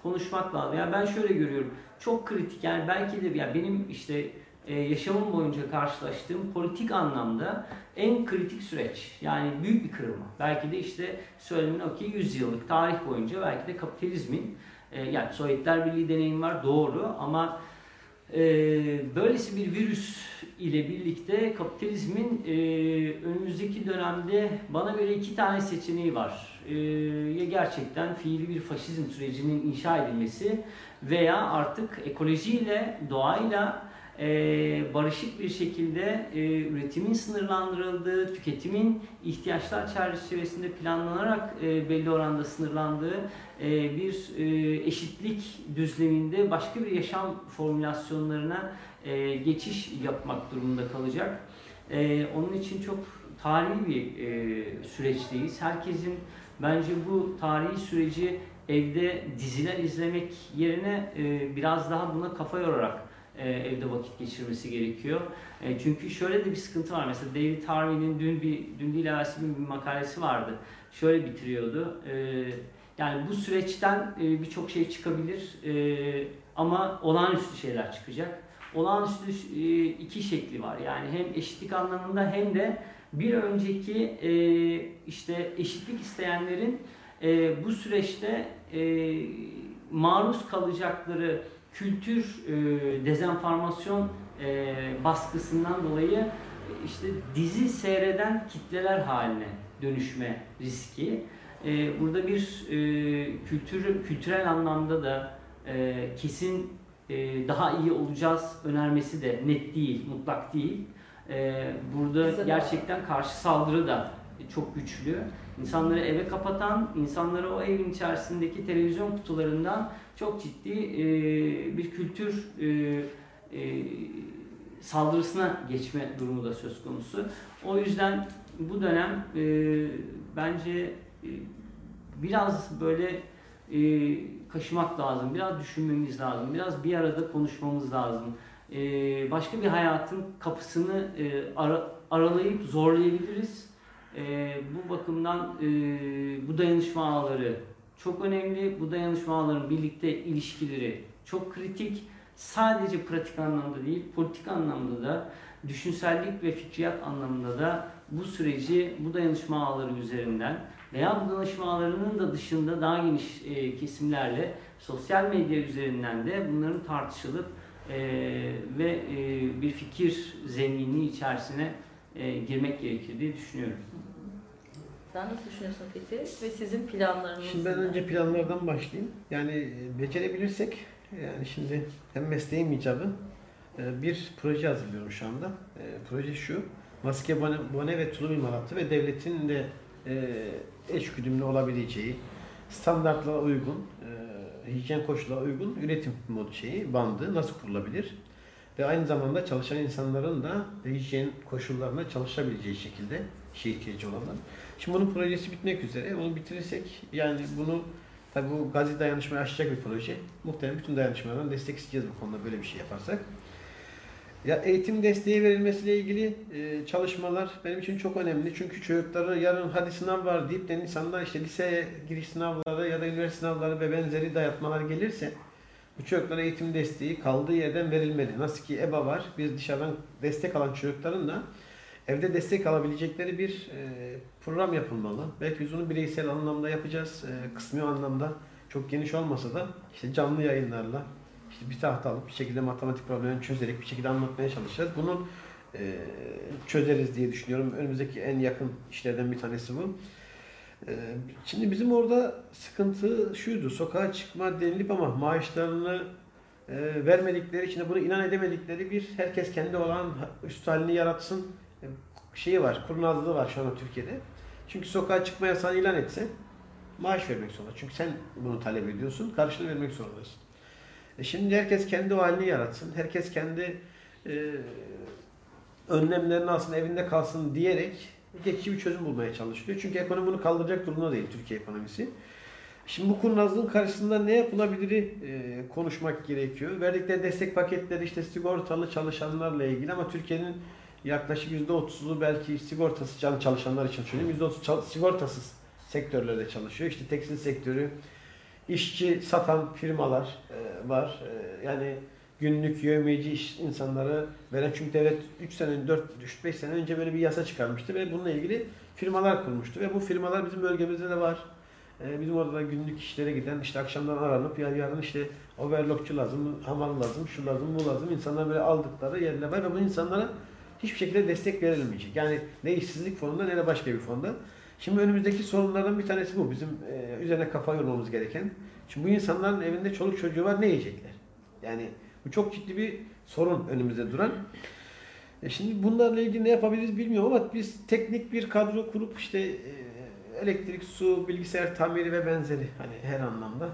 konuşmak lazım. Yani ben şöyle görüyorum, çok kritik, yani belki de ya benim işte yaşamım boyunca karşılaştığım politik anlamda en kritik süreç, yani büyük bir kırılma. Belki de işte söylemin o ki 100 yıllık tarih boyunca belki de kapitalizmin, yani Sovyetler Birliği deneyim var doğru, ama böylesi bir virüs ile birlikte kapitalizmin önümüzdeki dönemde bana göre iki tane seçeneği var. Ya gerçekten fiili bir faşizm sürecinin inşa edilmesi veya artık ekolojiyle, doğayla barışık bir şekilde üretimin sınırlandırıldığı, tüketimin ihtiyaçlar çerçevesinde planlanarak belli oranda sınırlandığı bir eşitlik düzleminde başka bir yaşam formülasyonlarına geçiş yapmak durumunda kalacak. Onun için çok tarihi bir süreçteyiz. Herkesin bence bu tarihi süreci evde diziler izlemek yerine biraz daha buna kafa yorarak evde vakit geçirmesi gerekiyor. Çünkü şöyle de bir sıkıntı var. Mesela David Harvey'nin dün değil evvelsi bir makalesi vardı. Şöyle bitiriyordu. Yani bu süreçten birçok şey çıkabilir ama olağanüstü şeyler çıkacak. Olağanüstü iki şekli var. Yani hem eşitlik anlamında hem de bir önceki işte eşitlik isteyenlerin bu süreçte maruz kalacakları kültür dezenformasyon baskısından dolayı işte dizi seyreden kitleler haline dönüşme riski. Burada bir kültürel anlamda da kesin daha iyi olacağız önermesi de net değil, mutlak değil. Burada gerçekten karşı saldırı da çok güçlü. İnsanları eve kapatan, insanları o evin içerisindeki televizyon kutularından çok ciddi bir kültür saldırısına geçme durumu da söz konusu. O yüzden bu dönem bence biraz böyle kaşımak lazım, biraz düşünmemiz lazım, biraz bir arada konuşmamız lazım. Başka bir hayatın kapısını aralayıp zorlayabiliriz. Bu bakımdan bu dayanışma ağları çok önemli. Bu dayanışma ağlarının birlikte ilişkileri çok kritik. Sadece pratik anlamda değil, politik anlamda da, düşünsellik ve fikriyat anlamında da bu süreci bu dayanışma ağları üzerinden veya bu dayanışma ağlarının da dışında daha geniş kesimlerle sosyal medya üzerinden de bunların tartışılıp ve bir fikir zenginliği içerisine girmek gerekir diye düşünüyorum. Sen nasıl düşünüyorsun Fethi ve sizin planlarınız? Şimdi ben önce planlardan başlayayım. Yani becerebilirsek, yani şimdi hem mesleğim icabı bir proje hazırlıyorum şu anda. Proje şu, maske, bone ve tulum imalatı ve devletin de eş güdümlü olabileceği, standartlara uygun, hijyen koşullarına uygun üretim modu bandı nasıl kurulabilir? Ve aynı zamanda çalışan insanların da hijyen koşullarına çalışabileceği şekilde ihtiyacı olanlar. Şimdi bunun projesi bitmek üzere. Onu bitirirsek, yani bunu tabii bu Gazi Dayanışma'yı aşacak bir proje. Muhtemelen bütün dayanışmalardan destek isteyeceğiz bu konuda böyle bir şey yaparsak. Ya eğitim desteği verilmesiyle ilgili çalışmalar benim için çok önemli. Çünkü çocuklara yarın hadi sınav var deyip de insanlar işte liseye giriş sınavları ya da üniversite sınavları ve benzeri dayatmalar gelirse bu çocuklara eğitim desteği kaldığı yerden verilmeli. Nasıl ki EBA var, biz dışarıdan destek alan çocukların da evde destek alabilecekleri bir program yapılmalı. Belki biz onu bireysel anlamda yapacağız, kısmi anlamda çok geniş olmasa da işte canlı yayınlarla, işte bir tahta alıp bir şekilde matematik problemini çözerek bir şekilde anlatmaya çalışacağız. Bunu çözeriz diye düşünüyorum. Önümüzdeki en yakın işlerden bir tanesi bu. Şimdi bizim orada sıkıntı şuydu, sokağa çıkma denilip ama maaşlarını vermedikleri için de buna inan edemedikleri bir herkes kendi olan üst halini yaratsın şeyi var, kurnazlığı var şu anda Türkiye'de. Çünkü sokağa çıkma yasağını ilan etse maaş vermek zorunda. Çünkü sen bunu talep ediyorsun, karşılığını vermek zorundasın. Şimdi herkes kendi o halini yaratsın, herkes kendi önlemlerini alsın, evinde kalsın diyerek geçici bir çözüm bulmaya çalışıyor. Çünkü ekonomi bunu kaldıracak durumda değil, Türkiye ekonomisi. Şimdi bu kurnazlığın karşısında ne yapılabiliri konuşmak gerekiyor. Verdikleri destek paketleri işte sigortalı çalışanlarla ilgili ama Türkiye'nin yaklaşık %30'u belki sigortasız çalışanlar için söyleyeyim. %30 sigortasız sektörlerde çalışıyor. İşte tekstil sektörü, işçi satan firmalar var. Yani günlük yevmiyeci iş insanları veren, çünkü devlet 3-5 sene önce böyle bir yasa çıkarmıştı ve bununla ilgili firmalar kurmuştu ve bu firmalar bizim bölgemizde de var. Bizim orada da günlük işlere giden, işte akşamdan aranıp yarın işte overlockçu lazım, hamal lazım, şu lazım, bu lazım, insanlar böyle aldıkları yerler var ve bu insanlara hiçbir şekilde destek verilmeyecek. Yani ne işsizlik fonunda ne de başka bir fonda. Şimdi önümüzdeki sorunlardan bir tanesi bu. Bizim üzerine kafa yormamız gereken. Şimdi bu insanların evinde çoluk çocuğu var, ne yiyecekler? Yani bu çok ciddi bir sorun önümüzde duran. Şimdi bunlarla ilgili ne yapabiliriz bilmiyorum ama biz teknik bir kadro kurup işte elektrik, su, bilgisayar tamiri ve benzeri hani her anlamda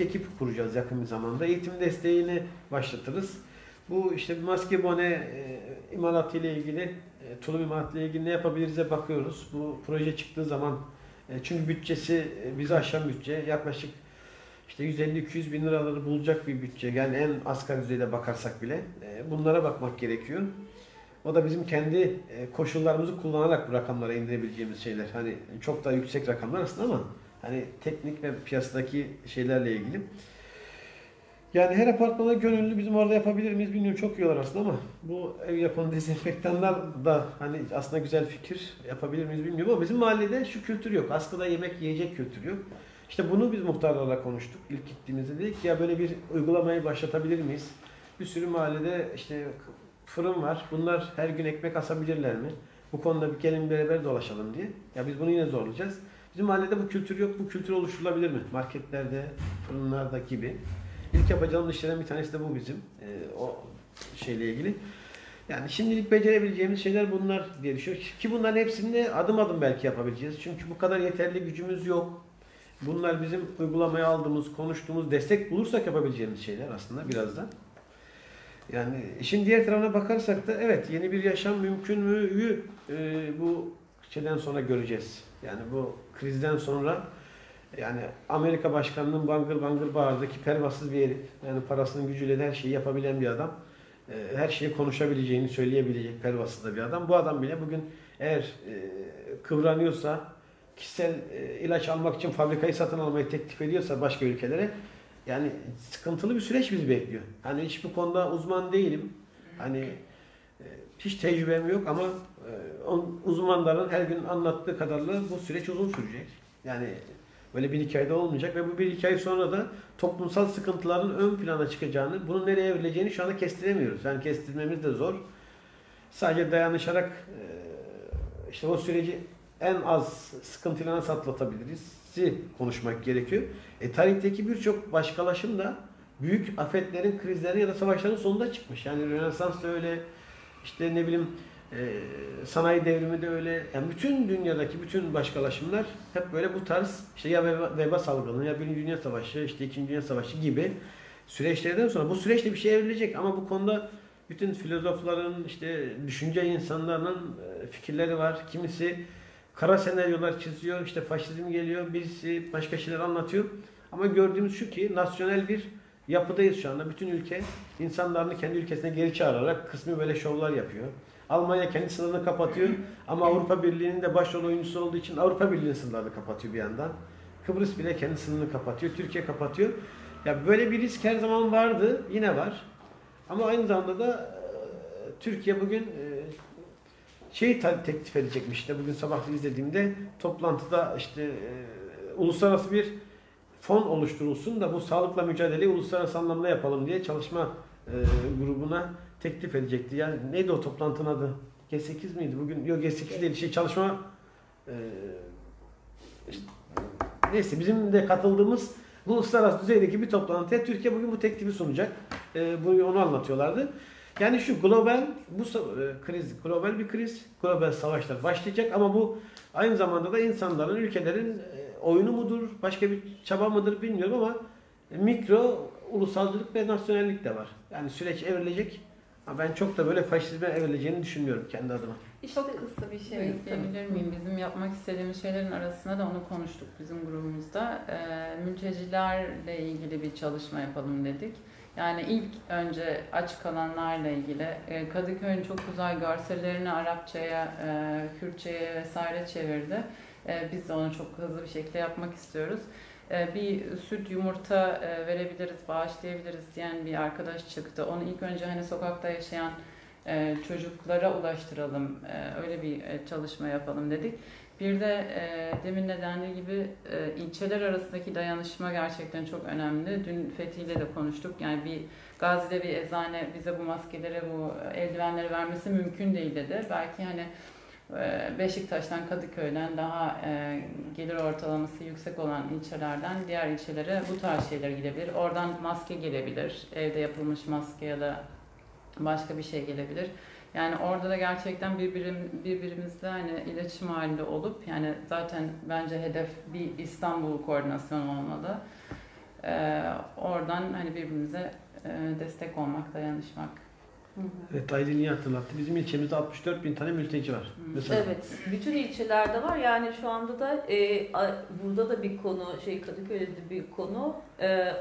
ekip kuracağız yakın bir zamanda. Eğitim desteğini başlatırız. Bu işte maske bone imalatı ile ilgili, tulum imalatı ile ilgili ne yapabiliriz'e bakıyoruz. Bu proje çıktığı zaman çünkü bütçesi bizi aşan bütçe, yaklaşık işte 150-200 bin liraları bulacak bir bütçe. Yani en asgari düzeyde bakarsak bile bunlara bakmak gerekiyor. O da bizim kendi koşullarımızı kullanarak bu rakamlara indirebileceğimiz şeyler. Hani çok daha yüksek rakamlar aslında ama hani teknik ve piyasadaki şeylerle ilgili. Yani her apartmana gönüllü bizim orada yapabilir miyiz bilmiyorum. Çok yiyorlar aslında ama bu ev yapımı dezenfektanlar da hani aslında güzel fikir, yapabilir miyiz bilmiyorum ama bizim mahallede şu kültür yok. Askıda yemek yiyecek kültür yok. İşte bunu biz muhtarlarla konuştuk. İlk gittiğimizde dedik ya böyle bir uygulamayı başlatabilir miyiz? Bir sürü mahallede işte fırın var. Bunlar her gün ekmek asabilirler mi? Bu konuda bir gelin beraber dolaşalım diye. Ya biz bunu yine zorlayacağız. Bizim mahallede bu kültür yok. Bu kültür oluşturulabilir mi? Marketlerde, fırınlarda gibi. İlk yapacağımız işlerden bir tanesi de bu bizim. O şeyle ilgili. Yani şimdilik becerebileceğimiz şeyler bunlar diye düşünüyorum. Ki bunların hepsini adım adım belki yapabileceğiz. Çünkü bu kadar yeterli gücümüz yok. Bunlar bizim uygulamaya aldığımız, konuştuğumuz, destek bulursak yapabileceğimiz şeyler aslında birazdan. Yani işin diğer tarafına bakarsak da evet, yeni bir yaşam mümkün mü bu şeyden sonra göreceğiz. Yani bu krizden sonra yani Amerika başkanının bangır bangır bağırdaki pervasız bir herif, yani parasının gücüyle de her şeyi yapabilen bir adam, her şeyi konuşabileceğini söyleyebilecek pervasız da bir adam. Bu adam bile bugün eğer kıvranıyorsa, kişisel ilaç almak için fabrikayı satın almayı teklif ediyorsa başka ülkelere, yani sıkıntılı bir süreç bizi bekliyor. Hani hiç bu konuda uzman değilim. Hani hiç tecrübem yok ama uzmanların her gün anlattığı kadarıyla bu süreç uzun sürecek. Yani böyle bir hikayede olmayacak ve bu bir hikaye sonra da toplumsal sıkıntıların ön plana çıkacağını, bunun nereye evrileceğini şu anda kestiremiyoruz. Yani kestirmemiz de zor. Sadece dayanışarak işte o süreci en az sıkıntıyla nasıl atlatabiliriz konuşmak gerekiyor. Tarihteki birçok başkalaşım da büyük afetlerin, krizlerin ya da savaşların sonunda çıkmış. Yani Rönesans da öyle, işte ne bileyim sanayi devrimi de öyle. Yani bütün dünyadaki bütün başkalaşımlar hep böyle bu tarz işte ya veba salgını ya Birinci Dünya Savaşı, işte İkinci Dünya Savaşı gibi süreçlerden sonra bu süreçte bir şey evrilecek ama bu konuda bütün filozofların, işte düşünce insanlarının fikirleri var. Kimisi kara senaryolar çiziyor, işte faşizm geliyor, birisi başka şeyler anlatıyor. Ama gördüğümüz şu ki nasyonel bir yapıdayız şu anda. Bütün ülke insanlarını kendi ülkesine geri çağırarak kısmi böyle şovlar yapıyor. Almanya kendi sınırını kapatıyor ama Avrupa Birliği'nin de başrol oyuncusu olduğu için Avrupa Birliği'nin sınırlarını kapatıyor bir yandan. Kıbrıs bile kendi sınırını kapatıyor, Türkiye kapatıyor. Ya böyle bir risk her zaman vardı, yine var. Ama aynı zamanda da Türkiye bugün şeyi teklif edecekmiş. İşte bugün sabah izlediğimde toplantıda işte uluslararası bir fon oluşturulsun da bu sağlıkla mücadeleyi uluslararası anlamda yapalım diye çalışma grubuna teklif edecekti. Yani neydi o toplantının adı? G8 miydi? Bugün yok, G8 değil. Şey, çalışma işte, neyse bizim de katıldığımız bu uluslararası düzeydeki bir toplantıya Türkiye bugün bu teklifi sunacak. Onu anlatıyorlardı. Yani şu global, bu kriz, global bir kriz, global savaşlar başlayacak ama bu aynı zamanda da insanların, ülkelerin oyunu mudur, başka bir çaba mıdır bilmiyorum ama mikro ulusalcılık ve nasyonellik de var. Yani süreç evrilecek ama ben çok da böyle faşizme evrileceğini düşünmüyorum kendi adıma. Çok kısa bir şey ekleyebilir miyim? Bizim yapmak istediğimiz şeylerin arasında da onu konuştuk bizim grubumuzda. Mültecilerle ilgili bir çalışma yapalım dedik. Yani ilk önce açık alanlarla ilgili Kadıköy'ün çok güzel görsellerini Arapçaya, Kürtçeye vesaire çevirdi. Biz de onu çok hızlı bir şekilde yapmak istiyoruz. Bir süt, yumurta verebiliriz, bağışlayabiliriz diyen bir arkadaş çıktı. Onu ilk önce hani sokakta yaşayan çocuklara ulaştıralım, öyle bir çalışma yapalım dedik. Bir de demin nedenli gibi ilçeler arasındaki dayanışma gerçekten çok önemli. Dün Fethi ile de konuştuk. Yani bir Gazi'de bir eczane bize bu maskeleri, bu eldivenleri vermesi mümkün değil dedi. Belki hani Beşiktaş'tan, Kadıköy'den daha gelir ortalaması yüksek olan ilçelerden diğer ilçelere bu tarz şeyler gidebilir. Oradan maske gelebilir, evde yapılmış maske ya da başka bir şey gelebilir. Yani orada da gerçekten birbirimizle hani iletişim halinde olup, yani zaten bence hedef bir İstanbul koordinasyonu olmalı. Oradan hani birbirimize destek olmak, dayanışmak. Evet, Aylin'i hatırlattı. Bizim ilçemizde 64.000 tane mülteci var. Mesela. Evet, bütün ilçelerde var. Yani şu anda da burada da bir konu, Kadıköy'de de bir konu.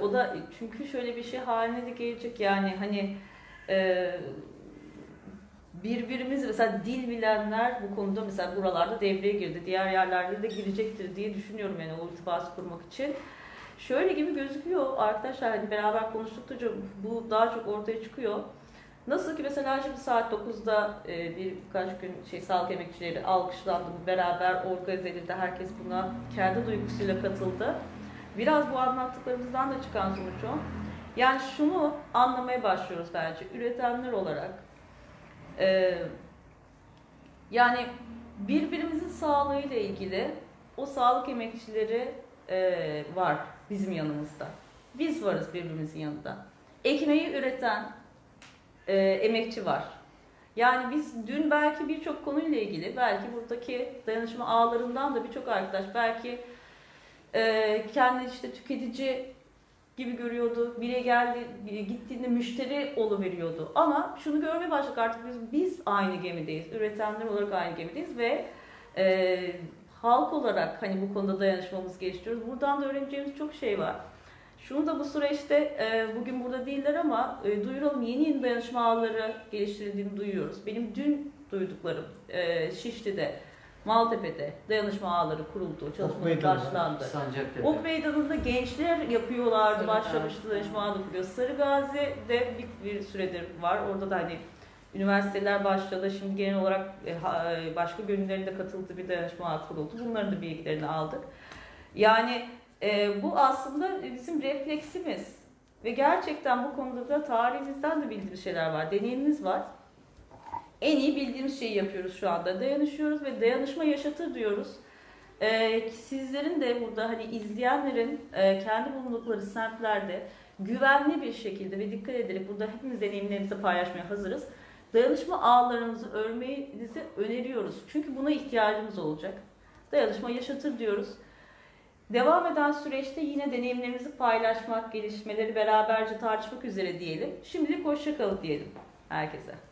O da çünkü şöyle bir şey haline de gelecek. Yani hani birbirimiz mesela dil bilenler bu konuda mesela buralarda devreye girdi. Diğer yerlerde de girecektir diye düşünüyorum yani o irtibatı kurmak için. Şöyle gibi gözüküyor arkadaşlar, hani beraber konuştukça bu daha çok ortaya çıkıyor. Nasıl ki mesela şimdi saat 9'da birkaç gün sağlık emekçileri alkışlandı, beraber organize edildi. Herkes buna kendi duygusuyla katıldı. Biraz bu anlattıklarımızdan da çıkan sonuç o. Yani şunu anlamaya başlıyoruz bence üretenler olarak. Yani birbirimizin sağlığıyla ilgili o sağlık emekçileri var bizim yanımızda. Biz varız birbirimizin yanında. Ekmeği üreten emekçi var. Yani biz dün belki birçok konuyla ilgili, belki buradaki dayanışma ağlarından da birçok arkadaş belki kendini işte tüketici gibi görüyordu. Biri geldi, biri gittiğinde müşteri oluveriyordu. Ama şunu görmeye başladık artık biz aynı gemideyiz. Üretenler olarak aynı gemideyiz ve halk olarak hani bu konuda dayanışmamızı geliştiriyoruz. Buradan da öğreneceğimiz çok şey var. Şunu da bu süreçte bugün burada değiller ama duyuralım, yeni dayanışma ağları geliştirildiğini duyuyoruz. Benim dün duyduklarım Şişli'de, Maltepe'de dayanışma ağları kuruldu, çalışmalar başlandı. Ok meydanında gençler yapıyorlardı, başlamıştı dayanışma ağları kuruyor. Sarıgazi'de bir süredir var, orada da hani üniversiteler başladı, şimdi genel olarak başka bölümlerinde katıldığı bir dayanışma ağı kuruldu. Bunların da bilgilerini aldık. Yani bu aslında bizim refleksimiz ve gerçekten bu konuda da tarihimizden de bildiğimiz şeyler var, deneyimimiz var. En iyi bildiğimiz şeyi yapıyoruz şu anda. Dayanışıyoruz ve dayanışma yaşatır diyoruz. Sizlerin de burada hani izleyenlerin kendi bulundukları semtlerde güvenli bir şekilde ve dikkat ederek burada hepimiz deneyimlerimizi paylaşmaya hazırız. Dayanışma ağlarımızı örmenizi öneriyoruz. Çünkü buna ihtiyacımız olacak. Dayanışma yaşatır diyoruz. Devam eden süreçte yine deneyimlerimizi paylaşmak, gelişmeleri beraberce tartışmak üzere diyelim. Şimdilik hoşça kalın diyelim herkese.